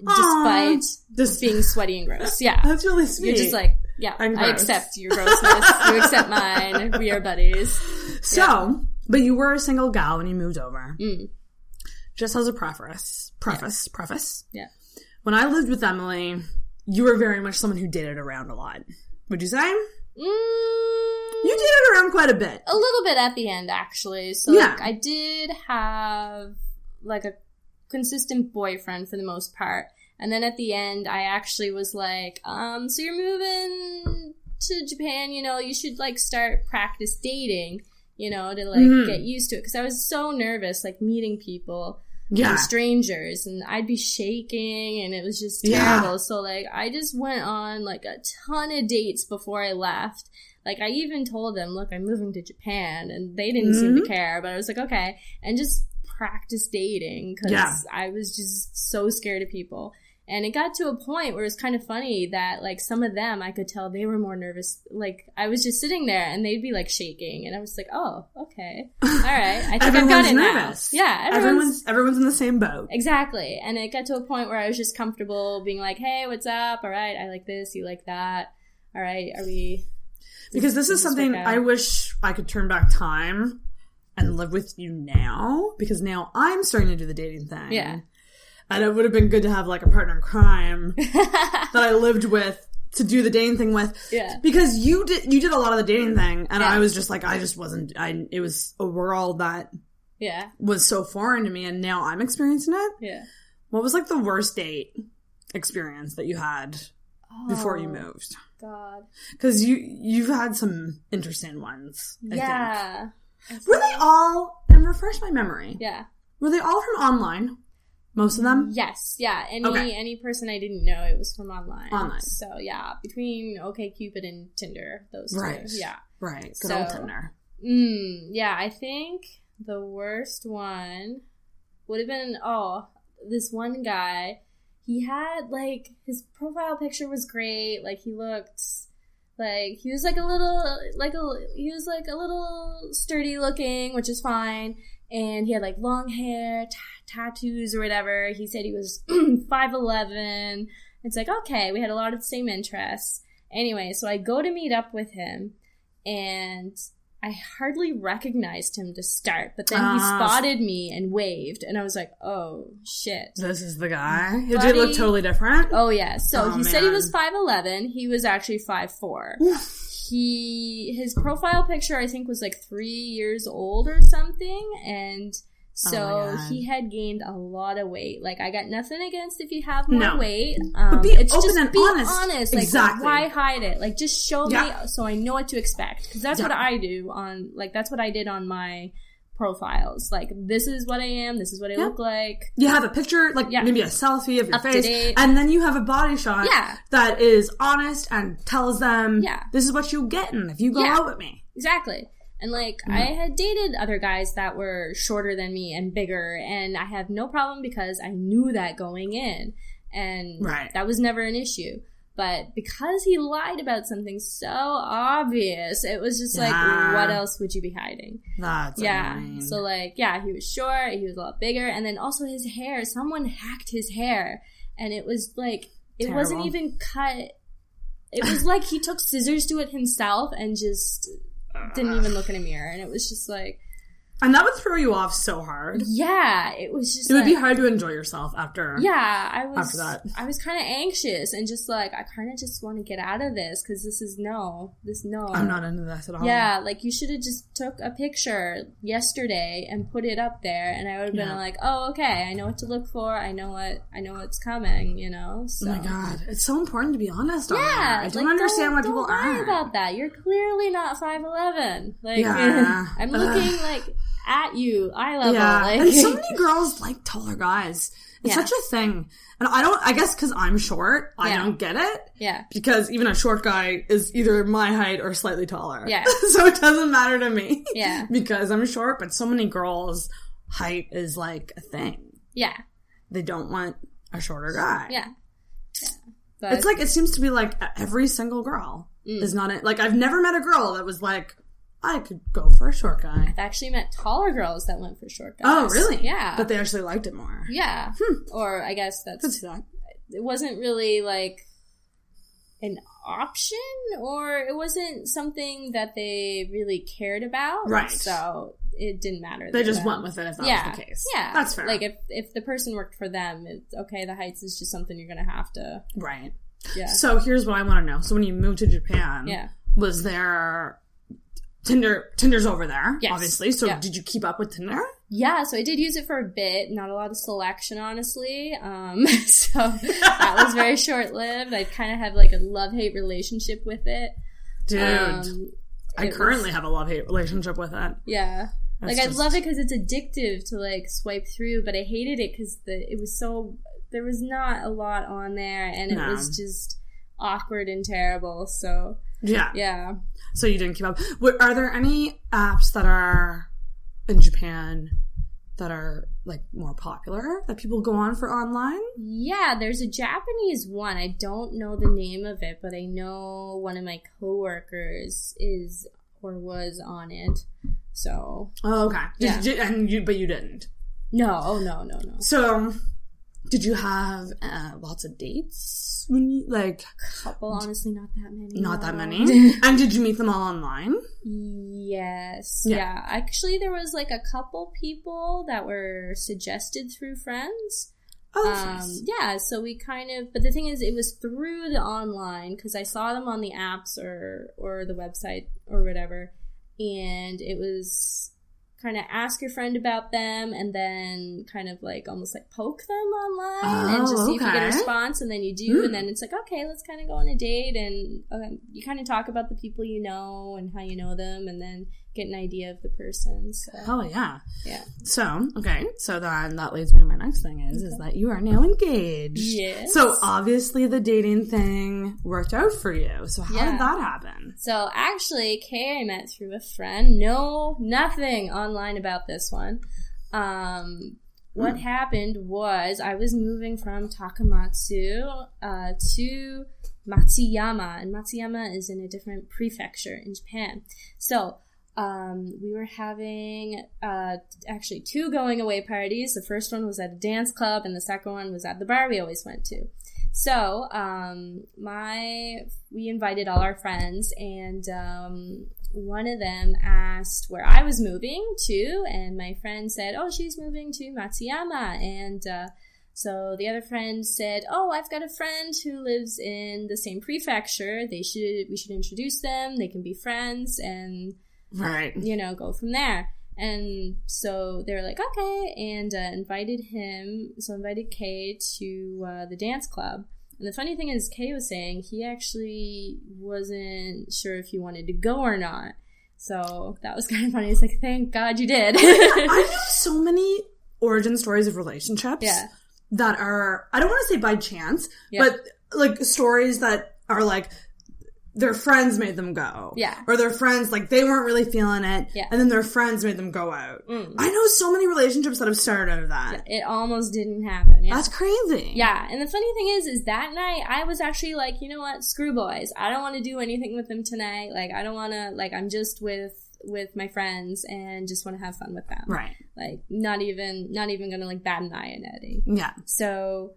despite this... being sweaty and gross. Yeah, that's really sweet. You're just like, yeah, I accept your grossness. You accept mine. We are buddies. So, yeah. But you were a single gal when you moved over. Mm. Just as a preface, preface, yeah. preface. Yeah. When I lived with Emily. You were very much someone who dated around a lot. Would you say? Mm, you dated around quite a bit. A little bit at the end, actually. So yeah. like, I did have like a consistent boyfriend for the most part. And then at the end, I actually was like, um, so you're moving to Japan, you know, you should like start practice dating, you know, to like mm-hmm. get used to it. Because I was so nervous, like meeting people. Yeah, and strangers, and I'd be shaking, and it was just terrible. Yeah. So, like, I just went on, like, a ton of dates before I left. Like, I even told them, look, I'm moving to Japan, and they didn't mm-hmm. seem to care, but I was like, okay, and just practice dating, because yeah. I was just so scared of people. And it got to a point where it was kind of funny that, like, some of them, I could tell they were more nervous. Like, I was just sitting there, and they'd be, like, shaking. And I was like, oh, okay. All right. I think I've got it nervous. Now. Yeah. Everyone's, everyone's everyone's in the same boat. Exactly. And it got to a point where I was just comfortable being like, hey, what's up? All right. I like this. You like that. All right. Are we... Because this is something I wish I could turn back time and live with you now. Because now I'm starting to do the dating thing. Yeah. And it would have been good to have, like, a partner in crime that I lived with to do the dating thing with. Yeah. Because you did you did a lot of the dating thing, and yeah. I was just like, I just wasn't, I it was a world that yeah was so foreign to me, and now I'm experiencing it. Yeah. What was, like, the worst date experience that you had oh, before you moved? God. Because you, you've had some interesting ones, I yeah. think. Yeah. Were they all, and refresh my memory. Yeah. Were they all from online? Most of them? Yes, yeah. Any okay. any person I didn't know, it was from online. Online. So, yeah, between OkCupid and Tinder, those right. two. Yeah. Right, good so, old Tinder. Mm, yeah, I think the worst one would have been, oh, this one guy, he had, like, his profile picture was great. Like, he looked, like, he was, like, a little, like, a he was, like, a little sturdy looking, which is fine. And he had, like, long hair, t- tattoos or whatever. He said he was five eleven. It's like, okay, we had a lot of the same interests. Anyway, so I go to meet up with him, and I hardly recognized him to start, but then ah. he spotted me and waved, and I was like, oh, shit. This is the guy? He did look totally different? Oh, yeah. So oh, he man. said he was five eleven. He was actually five four. He, his profile picture, I think, was like three years old or something, and so oh he had gained a lot of weight. Like, I got nothing against if you have more no. weight. Um, but be it's open just and be honest. honest. Like, exactly. Why hide it? Like, just show yeah. me so I know what to expect. Because that's yeah. what I do on, like, that's what I did on my profiles. Like, this is what I am. This is what I yeah. look like. You have a picture, like yeah. maybe a selfie of your Up face. To date. And then you have a body shot yeah. that is honest and tells them, yeah. this is what you'll get in if you go yeah. out with me. Exactly. And, like, mm-hmm. I had dated other guys that were shorter than me and bigger, and I have no problem because I knew that going in. And right. that was never an issue. But because he lied about something so obvious, it was just like, yeah. what else would you be hiding? That's Yeah. annoying. So, like, yeah, he was short, he was a lot bigger, and then also his hair. Someone hacked his hair, and it was, like, it Terrible. wasn't even cut. It was like he took scissors to it himself and just didn't even look in a mirror, and it was just like, and that would throw you off so hard. Yeah, it was just, it would, like, be hard to enjoy yourself after. Yeah, I was after that. I was kind of anxious and just like, I kind of just want to get out of this because this is no, this no. I'm not into this at all. Yeah, like, you should have just took a picture yesterday and put it up there, and I would have been yeah. like, oh, okay, I know what to look for. I know what I know what's coming. You know. So. Oh my god, it's so important to be honest. Yeah, on that. I don't like, understand don't, why don't people lie are. about that. You're clearly not five eleven. Like, yeah. I'm looking Ugh. like. at you, eye level. Yeah, like. And so many girls like taller guys. It's yeah. such a thing. And I don't, I guess because I'm short, I yeah. don't get it. Yeah. Because even a short guy is either my height or slightly taller. Yeah. So it doesn't matter to me. Yeah. Because I'm short, but so many girls' height is like a thing. Yeah. They don't want a shorter guy. Yeah. Yeah. But it's like, it seems to be like every single girl mm. is not, a, like, I've never met a girl that was like, I could go for a short guy. I've actually met taller girls that went for short guys. Oh, really? Yeah. But they actually liked it more. Yeah. Hmm. Or I guess that's... Could see that. It wasn't really, like, an option, or it wasn't something that they really cared about. Right. So it didn't matter. They just went with it if that yeah. was the case. Yeah. That's fair. Like, if, if the person worked for them, it's okay, the heights is just something you're going to have to... Right. Yeah. So here's what I want to know. So when you moved to Japan, yeah. was there... Tinder, Tinder's over there, yes. obviously. So yeah. did you keep up with Tinder? Yeah, so I did use it for a bit. Not a lot of selection, honestly. Um, so that was very short-lived. I kind of have, like, a love-hate relationship with it. Dude, um, I it currently was, have a love-hate relationship with it. Yeah. That's like, just... I love it because it's addictive to, like, swipe through, but I hated it because it was so... There was not a lot on there, and it no. was just awkward and terrible, so... Yeah. Yeah. So you didn't keep up. Are there any apps that are in Japan that are, like, more popular that people go on for online? Yeah, there's a Japanese one. I don't know the name of it, but I know one of my coworkers is or was on it. So. Oh, okay. Did yeah. you, and you, but you didn't. No. Oh, no, no, no. So. Did you have uh, lots of dates? When you, like, a couple, honestly, not that many. Not that many. And did you meet them all online? Yes. Yeah. yeah. Actually, there was, like, a couple people that were suggested through friends. Oh, that's um, nice. Yeah, so we kind of... But the thing is, it was through the online, because I saw them on the apps or, or the website or whatever, and it was... kind of ask your friend about them and then kind of like almost like poke them online oh, and just see okay. if you get a response, and then you do mm. and then it's like, okay, let's kind of go on a date, and okay, you kind of talk about the people you know and how you know them, and then get an idea of the person. So. Oh, yeah. Yeah. So, okay. So then that leads me to my next thing is, okay. is that you are now engaged. Yes. So obviously the dating thing worked out for you. So how yeah. did that happen? So actually, Kay I met through a friend. No, nothing online about this one. Um, what mm. happened was I was moving from Takamatsu uh, to Matsuyama, and Matsuyama is in a different prefecture in Japan. So Um, we were having uh, actually two going away parties. The first one was at a dance club, and the second one was at the bar we always went to. So um, my we invited all our friends, and um, one of them asked where I was moving to, and my friend said, "Oh, she's moving to Matsuyama," and uh, so the other friend said, "Oh, I've got a friend who lives in the same prefecture. They should we should introduce them. They can be friends." And right, you know, go from there. And so they were like, okay, and uh, invited him, so invited Kay to uh, the dance club. And the funny thing is, Kay was saying he actually wasn't sure if he wanted to go or not. So that was kind of funny. He's like, thank God you did. I know so many origin stories of relationships yeah. that are, I don't want to say by chance, yeah. but like stories that are like, their friends made them go. Yeah. Or their friends, like, they weren't really feeling it. Yeah. And then their friends made them go out. Mm. I know so many relationships that have started out of that. It almost didn't happen. Yeah. That's crazy. Yeah. And the funny thing is, is that night, I was actually like, you know what? Screw boys. I don't want to do anything with them tonight. Like, I don't want to, like, I'm just with with my friends and just want to have fun with them. Right. Like, not even, not even going to, like, bat an eye at Eddie. Yeah. So...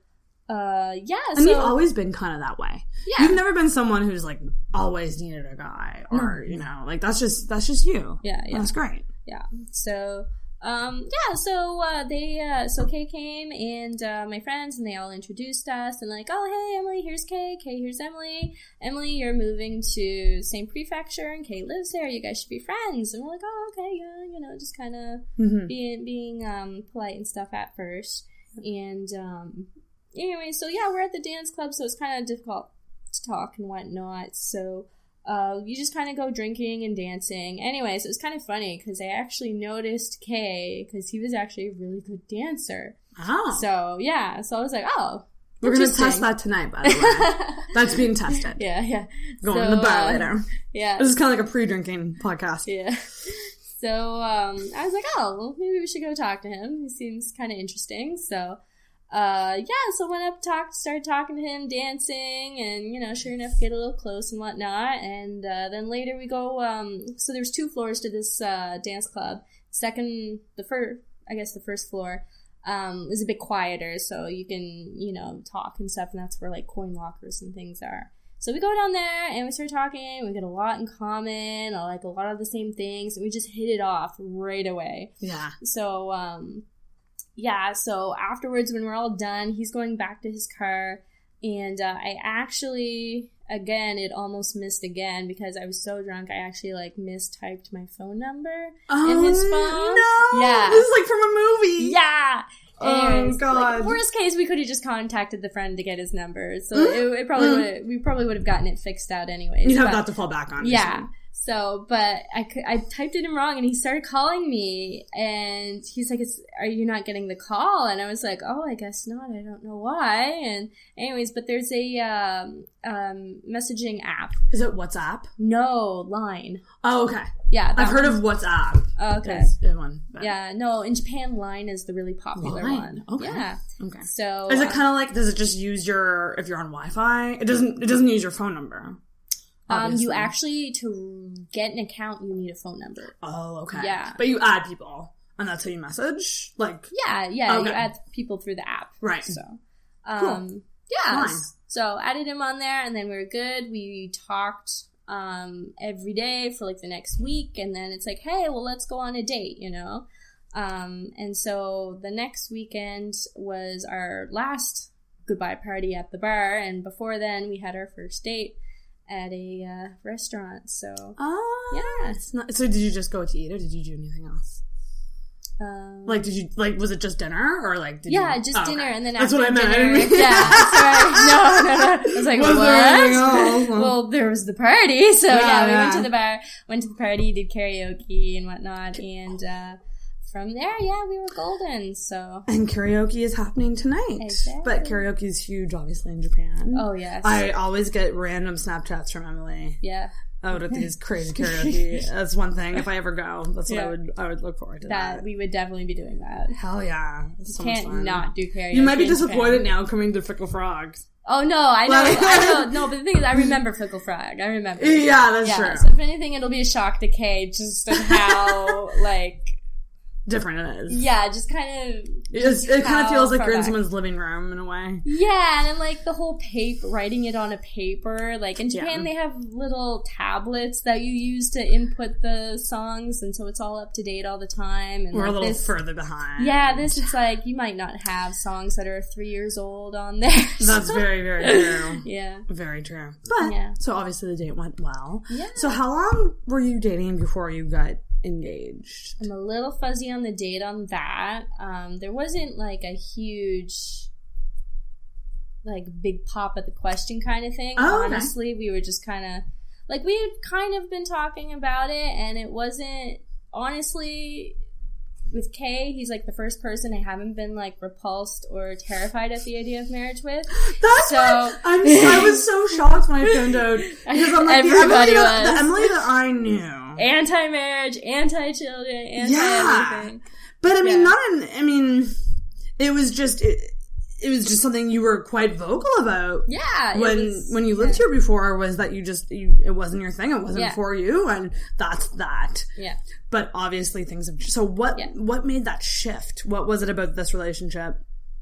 Uh, yeah, and so... And you've always been kind of that way. Yeah. You've never been someone who's, like, always needed a guy or, mm. you know, like, that's just, that's just you. Yeah, yeah. That's great. Yeah. So, um, yeah, so, uh, they, uh, so Kay came and, uh, my friends, and they all introduced us, and like, oh, hey, Emily, here's Kay. Kay, here's Emily. Emily, you're moving to same prefecture, and Kay lives there. You guys should be friends. And we're like, oh, okay, yeah, you know, just kind of mm-hmm. being, being, um, polite and stuff at first. And, um... anyway, so yeah, we're at the dance club, so it's kind of difficult to talk and whatnot. So uh, you just kind of go drinking and dancing. Anyway, so it's kind of funny because I actually noticed Kay because he was actually a really good dancer. Oh. So yeah, so I was like, oh, we're going to test that tonight, by the way. That's being tested. Yeah, yeah. Going so, in the bar uh, later. Yeah. This is kind of like a pre-drinking podcast. Yeah. So um, I was like, oh, well, maybe we should go talk to him. He seems kind of interesting, so... Uh, yeah, so went up, talked, started talking to him, dancing, and, you know, sure enough, get a little close and whatnot, and, uh, then later we go, um, so there's two floors to this, uh, dance club. Second, the first, I guess the first floor, um, is a bit quieter, so you can, you know, talk and stuff, and that's where, like, coin lockers and things are. So we go down there, and we start talking, we get a lot in common, or, like, a lot of the same things, and we just hit it off right away. Yeah. So, um... yeah, so afterwards, when we're all done, he's going back to his car, and uh, I actually, again, it almost missed again because I was so drunk, I actually, like, mistyped my phone number oh, in his phone. no! Yeah. This is, like, from a movie! Yeah! And, oh, God. Like, worst case, we could have just contacted the friend to get his number, so mm-hmm. it, it probably mm-hmm. would we probably would have gotten it fixed out anyways. You'd have that to fall back on. Yeah. So, but I, I typed it in wrong, and he started calling me, and he's like, it's, are you not getting the call? And I was like, oh, I guess not. I don't know why. And anyways, but there's a um, um, messaging app. Is it WhatsApp? No, LINE. Oh, okay. Yeah. I've one. heard of WhatsApp. Oh, okay. Good one. But. Yeah, no, in Japan, LINE is the really popular Line. one. Okay. Yeah. Okay. So. Is it kind of like, does it just use your, if you're on Wi-Fi? It doesn't, it doesn't use your phone number. Um, you actually, to get an account, you need a phone number. Oh, okay. Yeah. But you add people, and that's how you message? Like... Yeah, yeah. Okay. You add people through the app. Right. So, um, cool. Yeah. Fine. So, added him on there, and then we were good. We talked um, every day for, like, the next week, and then it's like, hey, well, let's go on a date, you know? Um, and so, the next weekend was our last goodbye party at the bar, and before then, we had our first date. At a uh, restaurant, so oh yeah. It's not, so did you just go to eat, or did you do anything else? Um, like, did you like? Was it just dinner, or like? Did yeah, you, just oh, dinner, okay. and then after that's what I meant. Dinner, I mean. Yeah, that's right. No, no, no. I was like, was what? There well, there was the party, so yeah, yeah we yeah. went to the bar, went to the party, did karaoke and whatnot, and uh, from there, yeah, we were golden. So and karaoke is happening tonight, exactly. But karaoke is huge, obviously in Japan. Oh yes, I always get random Snapchats from Emily. Yeah, I would have these crazy karaoke. That's one thing. If I ever go, that's yeah. what I would I would look forward to. That, that. We would definitely be doing that. Hell yeah. So you can't not do karaoke. You might be disappointed now coming to Fickle Frogs. Oh, no, I know, I know. No, but the thing is, I remember Fickle Frog. I remember. Yeah, that's yeah, true. So if anything, it'll be a shock to Kay just of how, like... different it is. Yeah, just kind of... Just it kind of feels like you're in someone's living room in a way. Yeah, and then, like, the whole paper, writing it on a paper. Like, in Japan, yeah. they have little tablets that you use to input the songs, and so it's all up to date all the time. And We're like a little this, further behind. Yeah, this, it's like, you might not have songs that are three years old on there. That's very, very true. Yeah. Very true. But, yeah. so obviously the date went well. Yeah. So how long were you dating before you got... engaged? I'm a little fuzzy on the date on that. Um, there wasn't like a huge, like big pop at the question kind of thing. Oh, honestly, okay. We were just kind of like we had kind of been talking about it, and it wasn't honestly with Kay. He's like the first person I haven't been like repulsed or terrified at the idea of marriage with. That's so what, I'm, I was so shocked when I found out because I'm like the Emily, was. the Emily that I knew. Anti-marriage, anti-children, anti-everything. Yeah. But I mean, yeah. not in, I mean, it was just, it, it was just something you were quite vocal about. Yeah. When, was, when you lived yeah. here before was that you just, you, it wasn't your thing, it wasn't yeah. for you, and that's that. Yeah. But obviously things have, so what, yeah. what made that shift? What was it about this relationship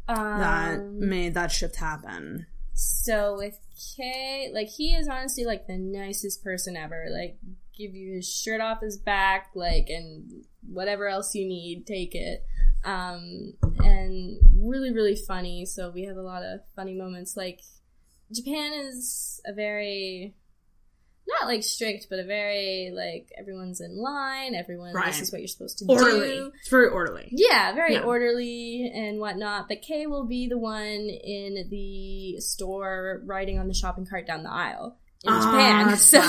um, that made that shift happen? So with Kay, like, he is honestly, like, the nicest person ever, like, give you his shirt off his back, like, and whatever else you need, take it. Um, and really, really funny. So we have a lot of funny moments. Like, Japan is a very, not like strict, but a very, like, everyone's in line, everyone, right. this is what you're supposed to orderly. do. It's very orderly. Yeah, very yeah. orderly and whatnot. But Kay will be the one in the store riding on the shopping cart down the aisle. In oh, Japan, so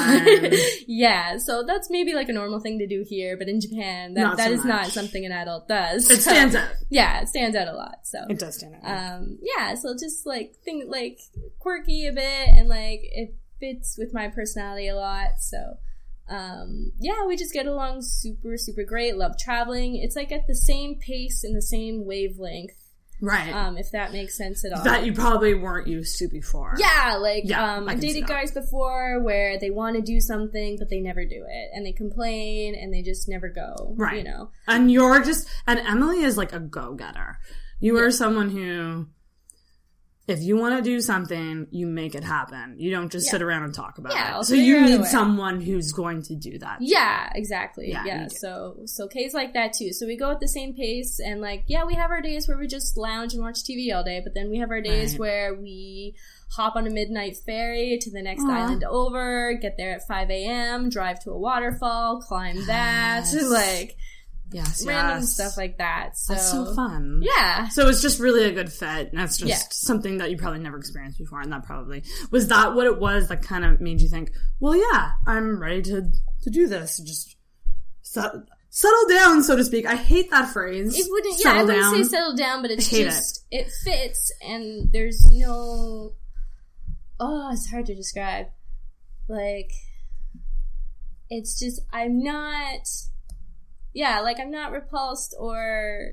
yeah, so that's maybe like a normal thing to do here, but in Japan, that, that so is much. not something an adult does. It so, stands out. Yeah, it stands out a lot. So it does stand out. Um, yeah, so just like think like quirky a bit, and like it fits with my personality a lot. So um, yeah, we just get along super, super great. Love traveling. It's like at the same pace and the same wavelength. Right. Um, if that makes sense at all. That you probably weren't used to before. Yeah, like, yeah, um, I've dated guys before where they want to do something, but they never do it. And they complain, and they just never go. Right. You know. And you're just, and Emily is like a go-getter. You yeah. are someone who, if you want to do something, you make it happen. You don't just yeah. sit around and talk about yeah, it. I'll so you need someone who's going to do that. Yeah, exactly. Yeah. yeah. So so Kay's like that too. So we go at the same pace, and like, yeah, we have our days where we just lounge and watch T V all day, but then we have our days right. where we hop on a midnight ferry to the next Aww. island over, get there at five a.m., drive to a waterfall, climb that, yes. like... Yes, Random yes. stuff like that. So. That's so fun. Yeah. So it's just really a good fit. And that's just yeah. something that you probably never experienced before. And that probably... Was that what it was that kind of made you think, well, yeah, I'm ready to, to do this. Just settle, settle down, so to speak. I hate that phrase. It wouldn't, yeah, I wouldn't down. say settle down, but it's just... It. it fits, and there's no... Oh, it's hard to describe. Like, it's just... I'm not... Yeah, like, I'm not repulsed or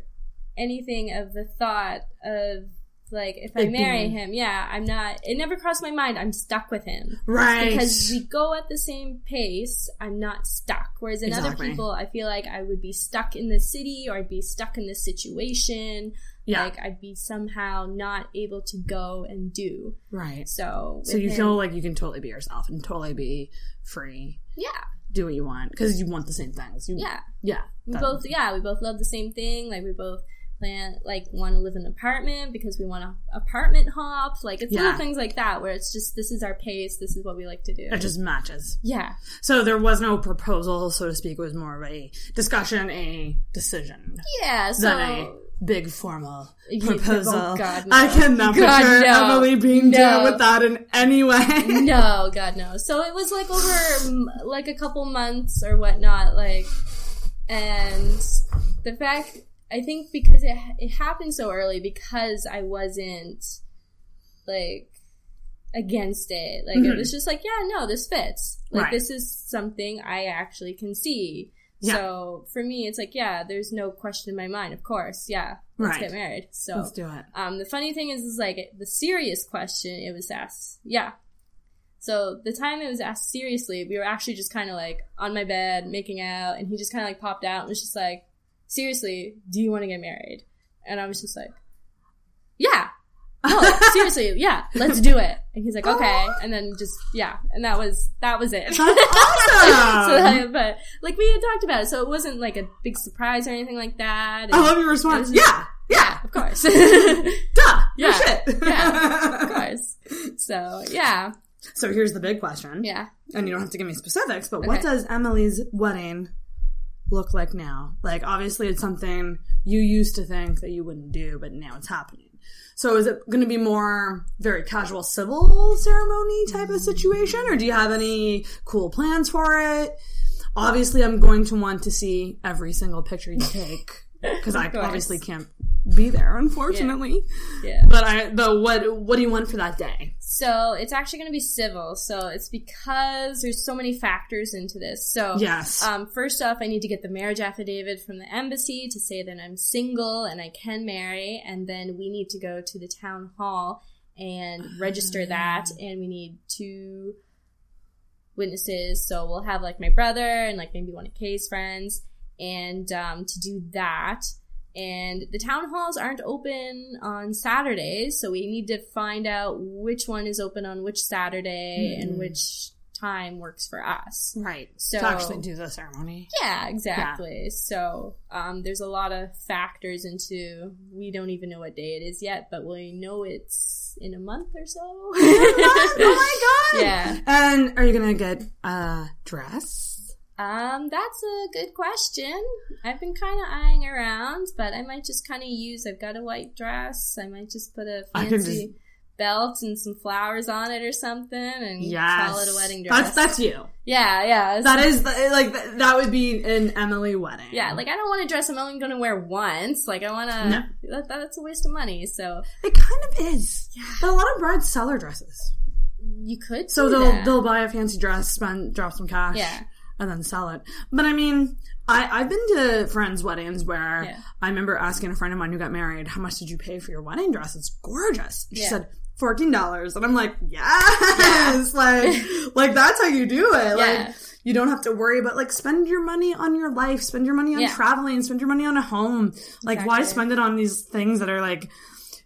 anything of the thought of, like, if I marry him, yeah, I'm not, it never crossed my mind, I'm stuck with him. Right. Because we go at the same pace, I'm not stuck. Whereas in exactly. other people, I feel like I would be stuck in the city, or I'd be stuck in this situation. Yeah. Like, I'd be somehow not able to go and do. Right. So. So you him, feel like you can totally be yourself and totally be free. Yeah. Do what you want, because you want the same things. You, yeah. Yeah. We both, yeah, we both love the same thing. Like, we both plan, like, want to live in an apartment because we want to apartment hop. Like, it's yeah. little things like that where it's just, this is our pace, this is what we like to do. It just matches. Yeah. So there was no proposal, so to speak. It was more of a discussion, a decision. Yeah, so... Than a, Big formal proposal. Oh, God, no. I cannot God, picture no. Emily being no. dealt with that in any way. No, God, no. So it was like over like a couple months or whatnot, like, and the fact I think because it it happened so early because I wasn't like. against it. Like, mm-hmm. it was just like, yeah, no, this fits. Like, right. this is something I actually can see. Yeah. So for me, it's like, yeah, there's no question in my mind. Of course, yeah, let's right. get married. So let's do it. Um, the funny thing is, is like the serious question it was asked. Yeah. So the time it was asked seriously, we were actually just kind of like on my bed making out, and he just kind of like popped out and was just like, seriously, do you want to get married? And I was just like, yeah. No, like, seriously, yeah, let's do it. And he's like, okay. And then just, yeah. And that was, that was it. That's awesome. So, but, like, we had talked about it, so it wasn't, like, a big surprise or anything like that. And I love your response. Just, yeah, yeah. Yeah, of course. Duh. Yeah. Shit. Yeah, of course. So, yeah. So here's the big question. Yeah. And you don't have to give me specifics, but okay. What does Emily's wedding look like now? Like, obviously it's something you used to think that you wouldn't do, but now it's happening. So is it going to be more very casual civil ceremony type of situation, or do you have any cool plans for it? Obviously, I'm going to want to see every single picture you take because I obviously can't be there, unfortunately. Yeah. yeah. But I, but what what do you want for that day? So it's actually going to be civil. So it's because there's so many factors into this. So yes. Um, first off, I need to get the marriage affidavit from the embassy to say that I'm single and I can marry. And then we need to go to the town hall and register uh, that. And we need two witnesses. So we'll have like my brother and like maybe one of Kay's friends. And um, to do that. And the town halls aren't open on Saturdays, so we need to find out which one is open on which Saturday mm. and which time works for us. Right. So, to actually do the ceremony. Yeah, exactly. Yeah. So um, there's a lot of factors into, we don't even know what day it is yet, but we know it's in a month or so. Oh my God! Yeah. And are you going to get a dress? Um, that's a good question. I've been kind of eyeing around, but I might just kind of use, I've got a white dress, I might just put a fancy just... belt and some flowers on it or something and yes. call it a wedding dress. That's, that's you. Yeah, yeah. That is, the, like, that would be an Emily wedding. Yeah, like, I don't want to dress I'm only going to wear once. Like, I want to, no. that, that's a waste of money, so. It kind of is. Yeah. But a lot of brides sell their dresses. You could So they'll that. they'll buy a fancy dress, spend, drop some cash. Yeah. And then sell it. But I mean, I, I've been to friends' weddings where yeah. I remember asking a friend of mine who got married, how much did you pay for your wedding dress? It's gorgeous. She yeah. said, fourteen dollars. And I'm like, yes! Yeah. Like, like, that's how you do it. Yeah. Like, you don't have to worry about, like, spend your money on your life. Spend your money on yeah. traveling. Spend your money on a home. Like, exactly. Why spend it on these things that are, like,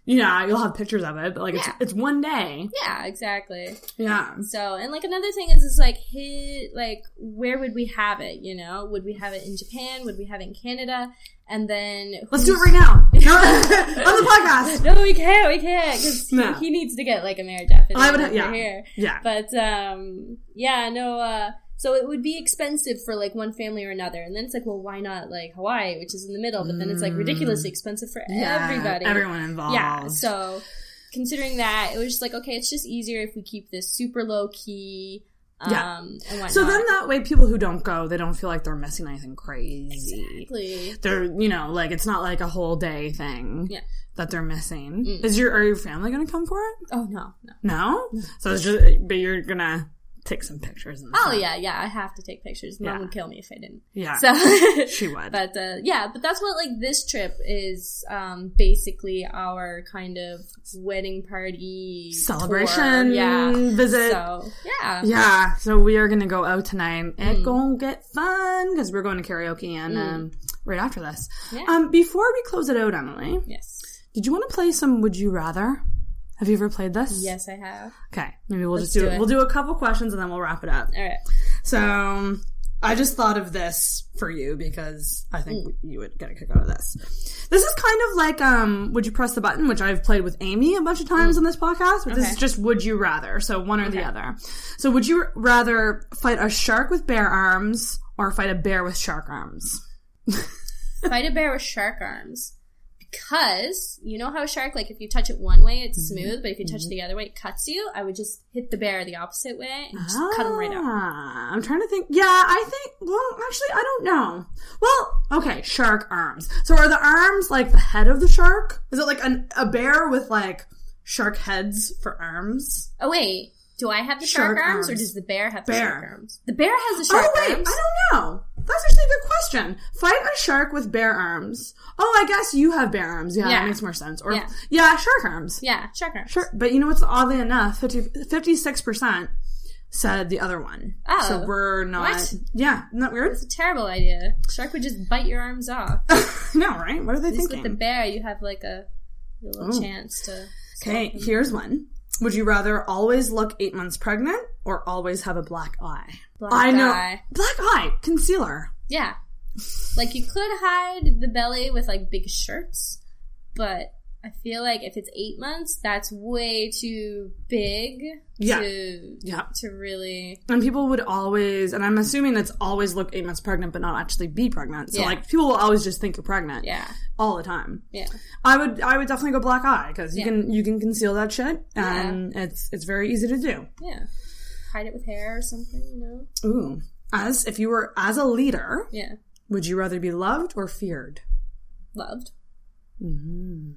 you know, you'll have pictures of it, but, like, yeah. it's, it's one day. Yeah, exactly. Yeah. So, and, like, another thing is, is, like, hit, like, where would we have it, you know? Would we have it in Japan? Would we have it in Canada? And then... Let's do it right now. On the podcast. No, we can't. We can't. Because no. he, he needs to get, like, a marriage affidavit I would, yeah. here. Yeah. But, um, yeah, no, uh... So it would be expensive for, like, one family or another. And then it's like, well, why not, like, Hawaii, which is in the middle? But then it's, like, ridiculously expensive for yeah, everybody. Everyone involved. Yeah, so considering that, it was just like, okay, it's just easier if we keep this super low-key um, yeah. and whatnot. So then that way people who don't go, they don't feel like they're missing anything crazy. Exactly. They're, you know, like, it's not like a whole day thing. Yeah. That they're missing. Mm. Is your Are your family going to come for it? Oh, no. No? no? no. So it's just, but you're going to... Take some pictures. And oh, yeah, yeah. I have to take pictures. Mom yeah. would kill me if I didn't. Yeah. So she would. But, uh, yeah, but that's what, like, this trip is um, basically our kind of wedding party celebration tour. Yeah. visit. So, yeah. Yeah. So we are going to go out tonight. It's mm. going to get fun because we're going to karaoke and mm. um, right after this. Yeah. Um, before we close it out, Emily. Yes. Did you want to play some Would You Rather? Have you ever played this? Yes, I have. Okay. Maybe we'll Let's just do, do it. it. We'll do a couple questions and then we'll wrap it up. All right. So um, I just thought of this for you because I think mm. you would get a kick out of this. This is kind of like um, Would You Press the Button, which I've played with Amy a bunch of times mm. on this podcast, but okay. this is just Would You Rather, so one or okay. the other. So would you rather fight a shark with bear arms or fight a bear with shark arms? Fight a bear with shark arms. Because, you know how a shark, like, if you touch it one way, it's mm-hmm. smooth, but if you touch mm-hmm. the other way, it cuts you? I would just hit the bear the opposite way and just ah, cut him right out. I'm trying to think. Yeah, I think, well, actually, I don't know. Well, okay, shark arms. So are the arms, like, the head of the shark? Is it, like, an, a bear with, like, shark heads for arms. Oh, wait. Do I have the shark, shark arms, arms, or does the bear have the bear. shark arms? The bear has the shark arms. Oh, wait. Arms. I don't know. That's actually a good question. Fight a shark with bear arms. Oh, I guess you have bear arms. Yeah, yeah. That makes more sense. Or yeah. yeah, shark arms. Yeah, shark arms. Sure. But you know what's oddly enough? fifty, fifty-six percent said the other one. Oh. So we're not... What? Yeah. Isn't that weird? It's a terrible idea. Shark would just bite your arms off. No, right? What are they At thinking? With the bear, you have like a, a little Ooh. chance to... Okay, here's one. Would you rather always look eight months pregnant or always have a black eye? Black I know. eye. Black eye. Concealer. Yeah. Like, you could hide the belly with, like, big shirts, but I feel like if it's eight months, that's way too big yeah. to yeah. to really... And people would always, and I'm assuming that's always look eight months pregnant but not actually be pregnant. So, yeah. like, people will always just think you're pregnant. Yeah. All the time. Yeah. I would I would definitely go black eye because you yeah. can you can conceal that shit and yeah. it's it's very easy to do. Yeah. Hide it with hair or something, you know? Ooh. As if you were, as a leader, yeah. would you rather be loved or feared? Loved. Mm-hmm.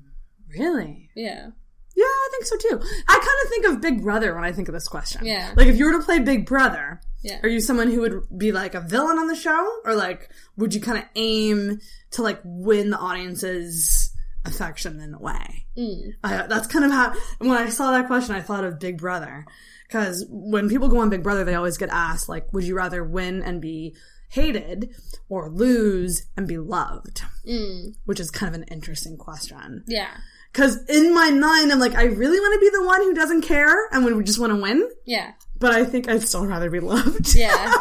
Really? Yeah. Yeah, I think so too. I kind of think of Big Brother when I think of this question. Yeah. Like, if you were to play Big Brother, yeah. are you someone who would be like a villain on the show? Or like, would you kind of aim to like win the audience's affection in a way? Mm. I, that's kind of how, when I saw that question, I thought of Big Brother. Because when people go on Big Brother, they always get asked, like, would you rather win and be hated or lose and be loved? Mm. Which is kind of an interesting question. Yeah. Because in my mind, I'm like, I really want to be the one who doesn't care and would just want to win. Yeah. But I think I'd still rather be loved. Yeah.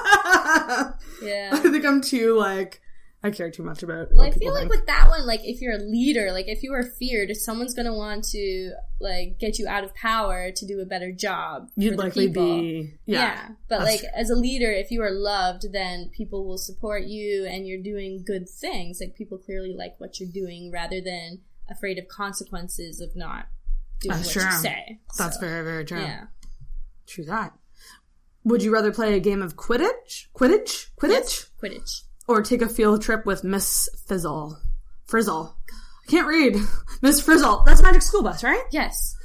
Yeah. I think I'm too, like, I care too much about Well, I feel like think. with that one, like, if you're a leader, like, if you are feared, someone's going to want to, like, get you out of power to do a better job. You'd likely people. be. Yeah. yeah. But, like, true. as a leader, if you are loved, then people will support you and you're doing good things. Like, people clearly like what you're doing rather than afraid of consequences of not doing That's what true. you say. That's so, very, very true. Yeah. True that. Would you rather play a game of Quidditch? Quidditch? Quidditch? Yes. Quidditch. Or take a field trip with Miss Frizzle. Frizzle. I can't read. Miss Frizzle. That's Magic School Bus, right? Yes.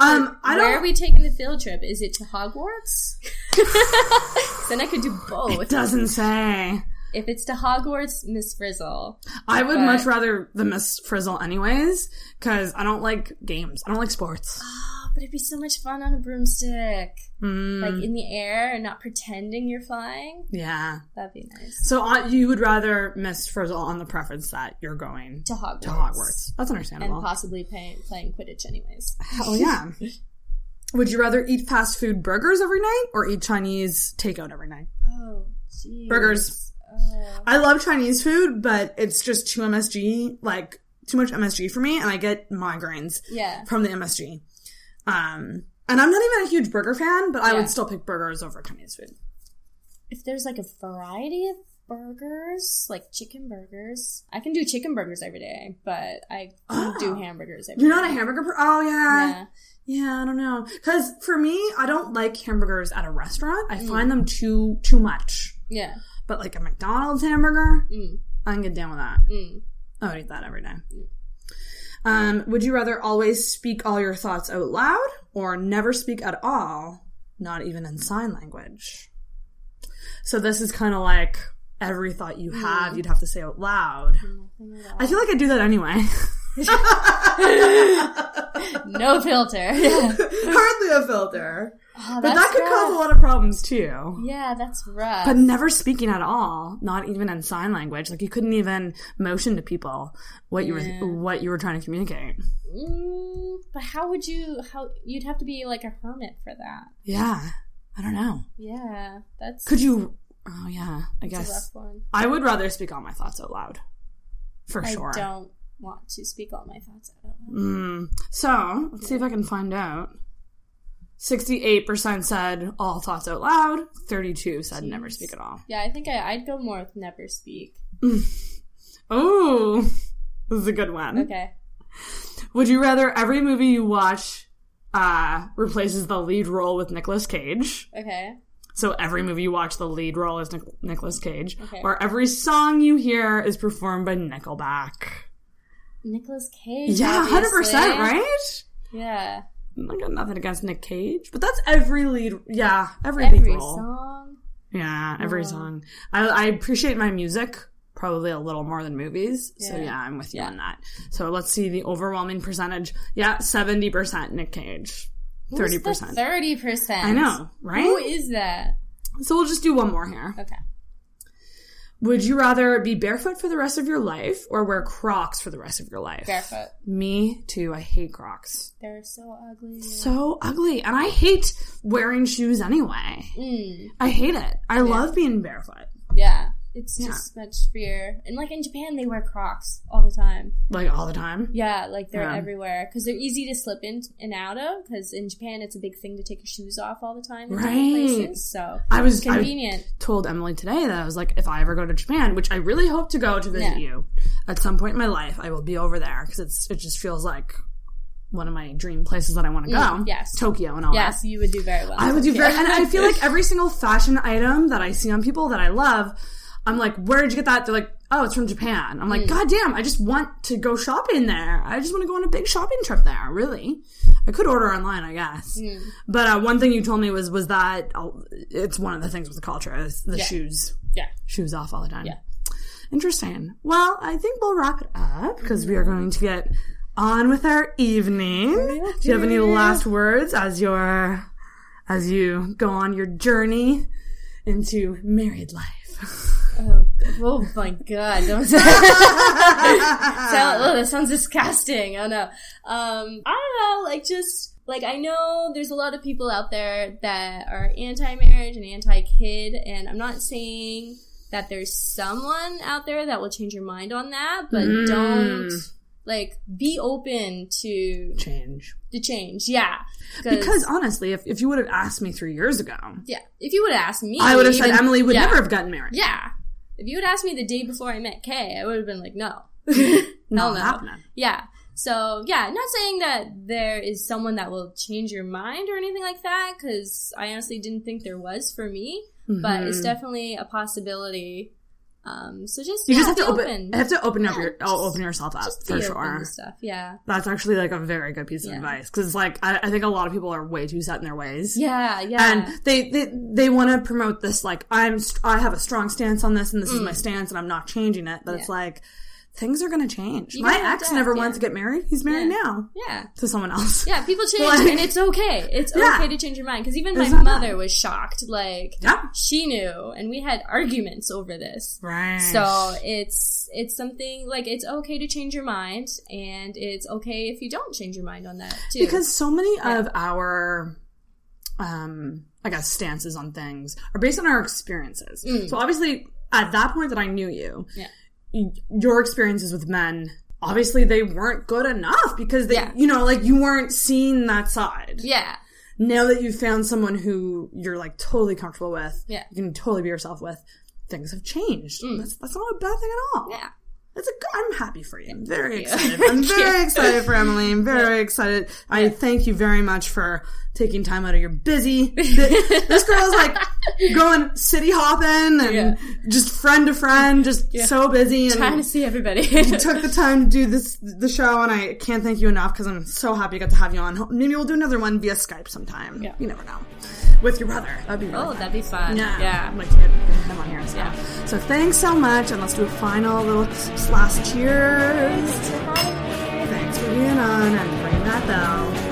Um, like, I don't... Where are we taking the field trip? Is it to Hogwarts? Then I could do both. It doesn't say... If it's to Hogwarts, Miss Frizzle. I would but, much rather the Miss Frizzle anyways, because I don't like games. I don't like sports. Oh, but it'd be so much fun on a broomstick. Mm. Like, in the air and not pretending you're flying. Yeah. That'd be nice. So uh, you would rather Miss Frizzle on the preference that you're going to Hogwarts. To Hogwarts. That's understandable. And possibly pay, playing Quidditch anyways. Hell yeah. Would you rather eat fast food burgers every night or eat Chinese takeout every night? Oh, jeez. Burgers. Oh. I love Chinese food, but it's just too M S G, like, too much M S G for me, and I get migraines yeah. from the M S G. Um, and I'm not even a huge burger fan, but I yeah. would still pick burgers over Chinese food. If there's, like, a variety of burgers, like chicken burgers. I can do chicken burgers every day, but I oh. do hamburgers every You're day. You're not a hamburger per- Oh, yeah. Yeah. Yeah, I don't know. Because for me, I don't like hamburgers at a restaurant. I mm. find them too too much. Yeah. But, like, a McDonald's hamburger, mm. I can get down with that. Mm. I would eat that every day. Mm. Um, would you rather always speak all your thoughts out loud or never speak at all, not even in sign language? So this is kind of like every thought you have, mm. you'd have to say out loud. Mm, I feel like I do that anyway. No filter. Yeah. Hardly a filter. Oh, but that could rough. cause a lot of problems, too. Yeah, that's rough. But never speaking at all, not even in sign language. Like, you couldn't even motion to people what you yeah. were what you were trying to communicate. Mm, but how would you... How you'd have to be, like, a hermit for that. Yeah. I don't know. Yeah, that's... Could you... Oh, yeah, I guess. That's a rough one. I would rather speak all my thoughts out loud. For I sure. I don't want to speak all my thoughts out loud. Mm. So, let's yeah. see if I can find out. sixty-eight percent said all thoughts out loud. thirty-two said Jeez. never speak at all. Yeah, I think I, I'd go more with never speak. Oh, this is a good one. Okay. Would you rather every movie you watch uh, replaces the lead role with Nicolas Cage? Okay. So every movie you watch, the lead role is Nic- Nicolas Cage. Okay. Or every song you hear is performed by Nickelback. Nicolas Cage, Yeah, obviously. one hundred percent, right? Yeah. I got nothing against Nick Cage, but that's every lead. Yeah, every, every lead role. Every song. Yeah, every yeah. song. I, I appreciate my music probably a little more than movies. Yeah. So yeah, I'm with you yeah. on that. So let's see the overwhelming percentage. Yeah, seventy percent Nick Cage. Who's thirty percent. thirty percent. I know, right? Who is that? So we'll just do one more here. Okay. Would you rather be barefoot for the rest of your life or wear Crocs for the rest of your life? Barefoot. Me too. I hate Crocs. They're so ugly. So ugly. And I hate wearing shoes anyway. Mm. I hate it. I yeah. love being barefoot. Yeah. It's yeah. just much fear. And, like, in Japan, they wear Crocs all the time. Like, all the time? Yeah. Like, they're yeah. everywhere. Because they're easy to slip in and out of. Because in Japan, it's a big thing to take your shoes off all the time. In right. places, so, I was convenient. I told Emily today that I was like, if I ever go to Japan, which I really hope to go to visit yeah. you at some point in my life, I will be over there. Because it's it just feels like one of my dream places that I want to go. Mm, yes. Tokyo and all yes, that. Yes, you would do very well. I would do very well. And I feel like every single fashion item that I see on people that I love, I'm like, where did you get that? They're like, oh, it's from Japan. I'm like, mm. God damn, I just want to go shopping there. I just want to go on a big shopping trip there, really. I could order online, I guess. Mm. But uh, one thing you told me was was that oh, it's one of the things with the culture, is the yeah. shoes. Yeah. Shoes off all the time. Yeah. Interesting. Well, I think we'll wrap it up because mm-hmm. we are going to get on with our evening. Yeah. Do you have any last words as your as you go on your journey into married life? Oh, oh my God! Don't sound, oh, that sounds disgusting. Oh no. Um, I don't know. Like, just like I know there's a lot of people out there that are anti-marriage and anti-kid, and I'm not saying that there's someone out there that will change your mind on that, but mm. don't like be open to change. To change, yeah. Because honestly, if if you would have asked me three years ago, yeah, if you would have asked me, I would have said Emily would yeah. never have gotten married. Yeah. If you had asked me the day before I met Kay, I would have been like, no. no, no. Yeah. So, yeah, not saying that there is someone that will change your mind or anything like that, because I honestly didn't think there was for me, mm-hmm. but it's definitely a possibility. Um, so just, you yeah, just have to open, open. have to open up yeah, your, just, open yourself up just for be sure. Open to stuff. Yeah. That's actually like a very good piece of yeah. advice. Cause like, I, I think a lot of people are way too set in their ways. Yeah. Yeah. And they, they, they want to promote this, like, I'm, st- I have a strong stance on this and this mm. is my stance and I'm not changing it. But yeah. it's like, things are going to change. You my ex death, never yeah. wanted to get married. He's married yeah. now. Yeah. To someone else. Yeah. People change like, and it's okay. It's yeah. okay to change your mind. Cause even my mother that. was shocked. Like, yeah. she knew and we had arguments over this. Right. So it's, it's something like it's okay to change your mind and it's okay if you don't change your mind on that too. Because so many yeah. of our, um, I guess stances on things are based on our experiences. Mm. So obviously at that point that I knew you. Yeah. Your experiences with men, obviously they weren't good enough because they, yeah. you know, like you weren't seeing that side. Yeah. Now that you've found someone who you're like totally comfortable with, yeah. you can totally be yourself with, things have changed. Mm. That's, that's not a bad thing at all. Yeah. That's a good, I'm happy for you. I'm very excited. I'm very excited for Emily. I'm very yeah. excited. I yeah. thank you very much for taking time out of your busy. This girl's like going city hopping and yeah. just friend to friend, just yeah. so busy. And trying to see everybody. You took the time to do this, the show, and I can't thank you enough because I'm so happy I got to have you on. Maybe we'll do another one via Skype sometime. Yeah. You never know. With your brother. That'd be really Oh, fun. that'd be fun. Yeah. yeah. I'd like to get him on here. So. Yeah. So thanks so much, and let's do a final little last cheers. Thanks for being on and ring that bell.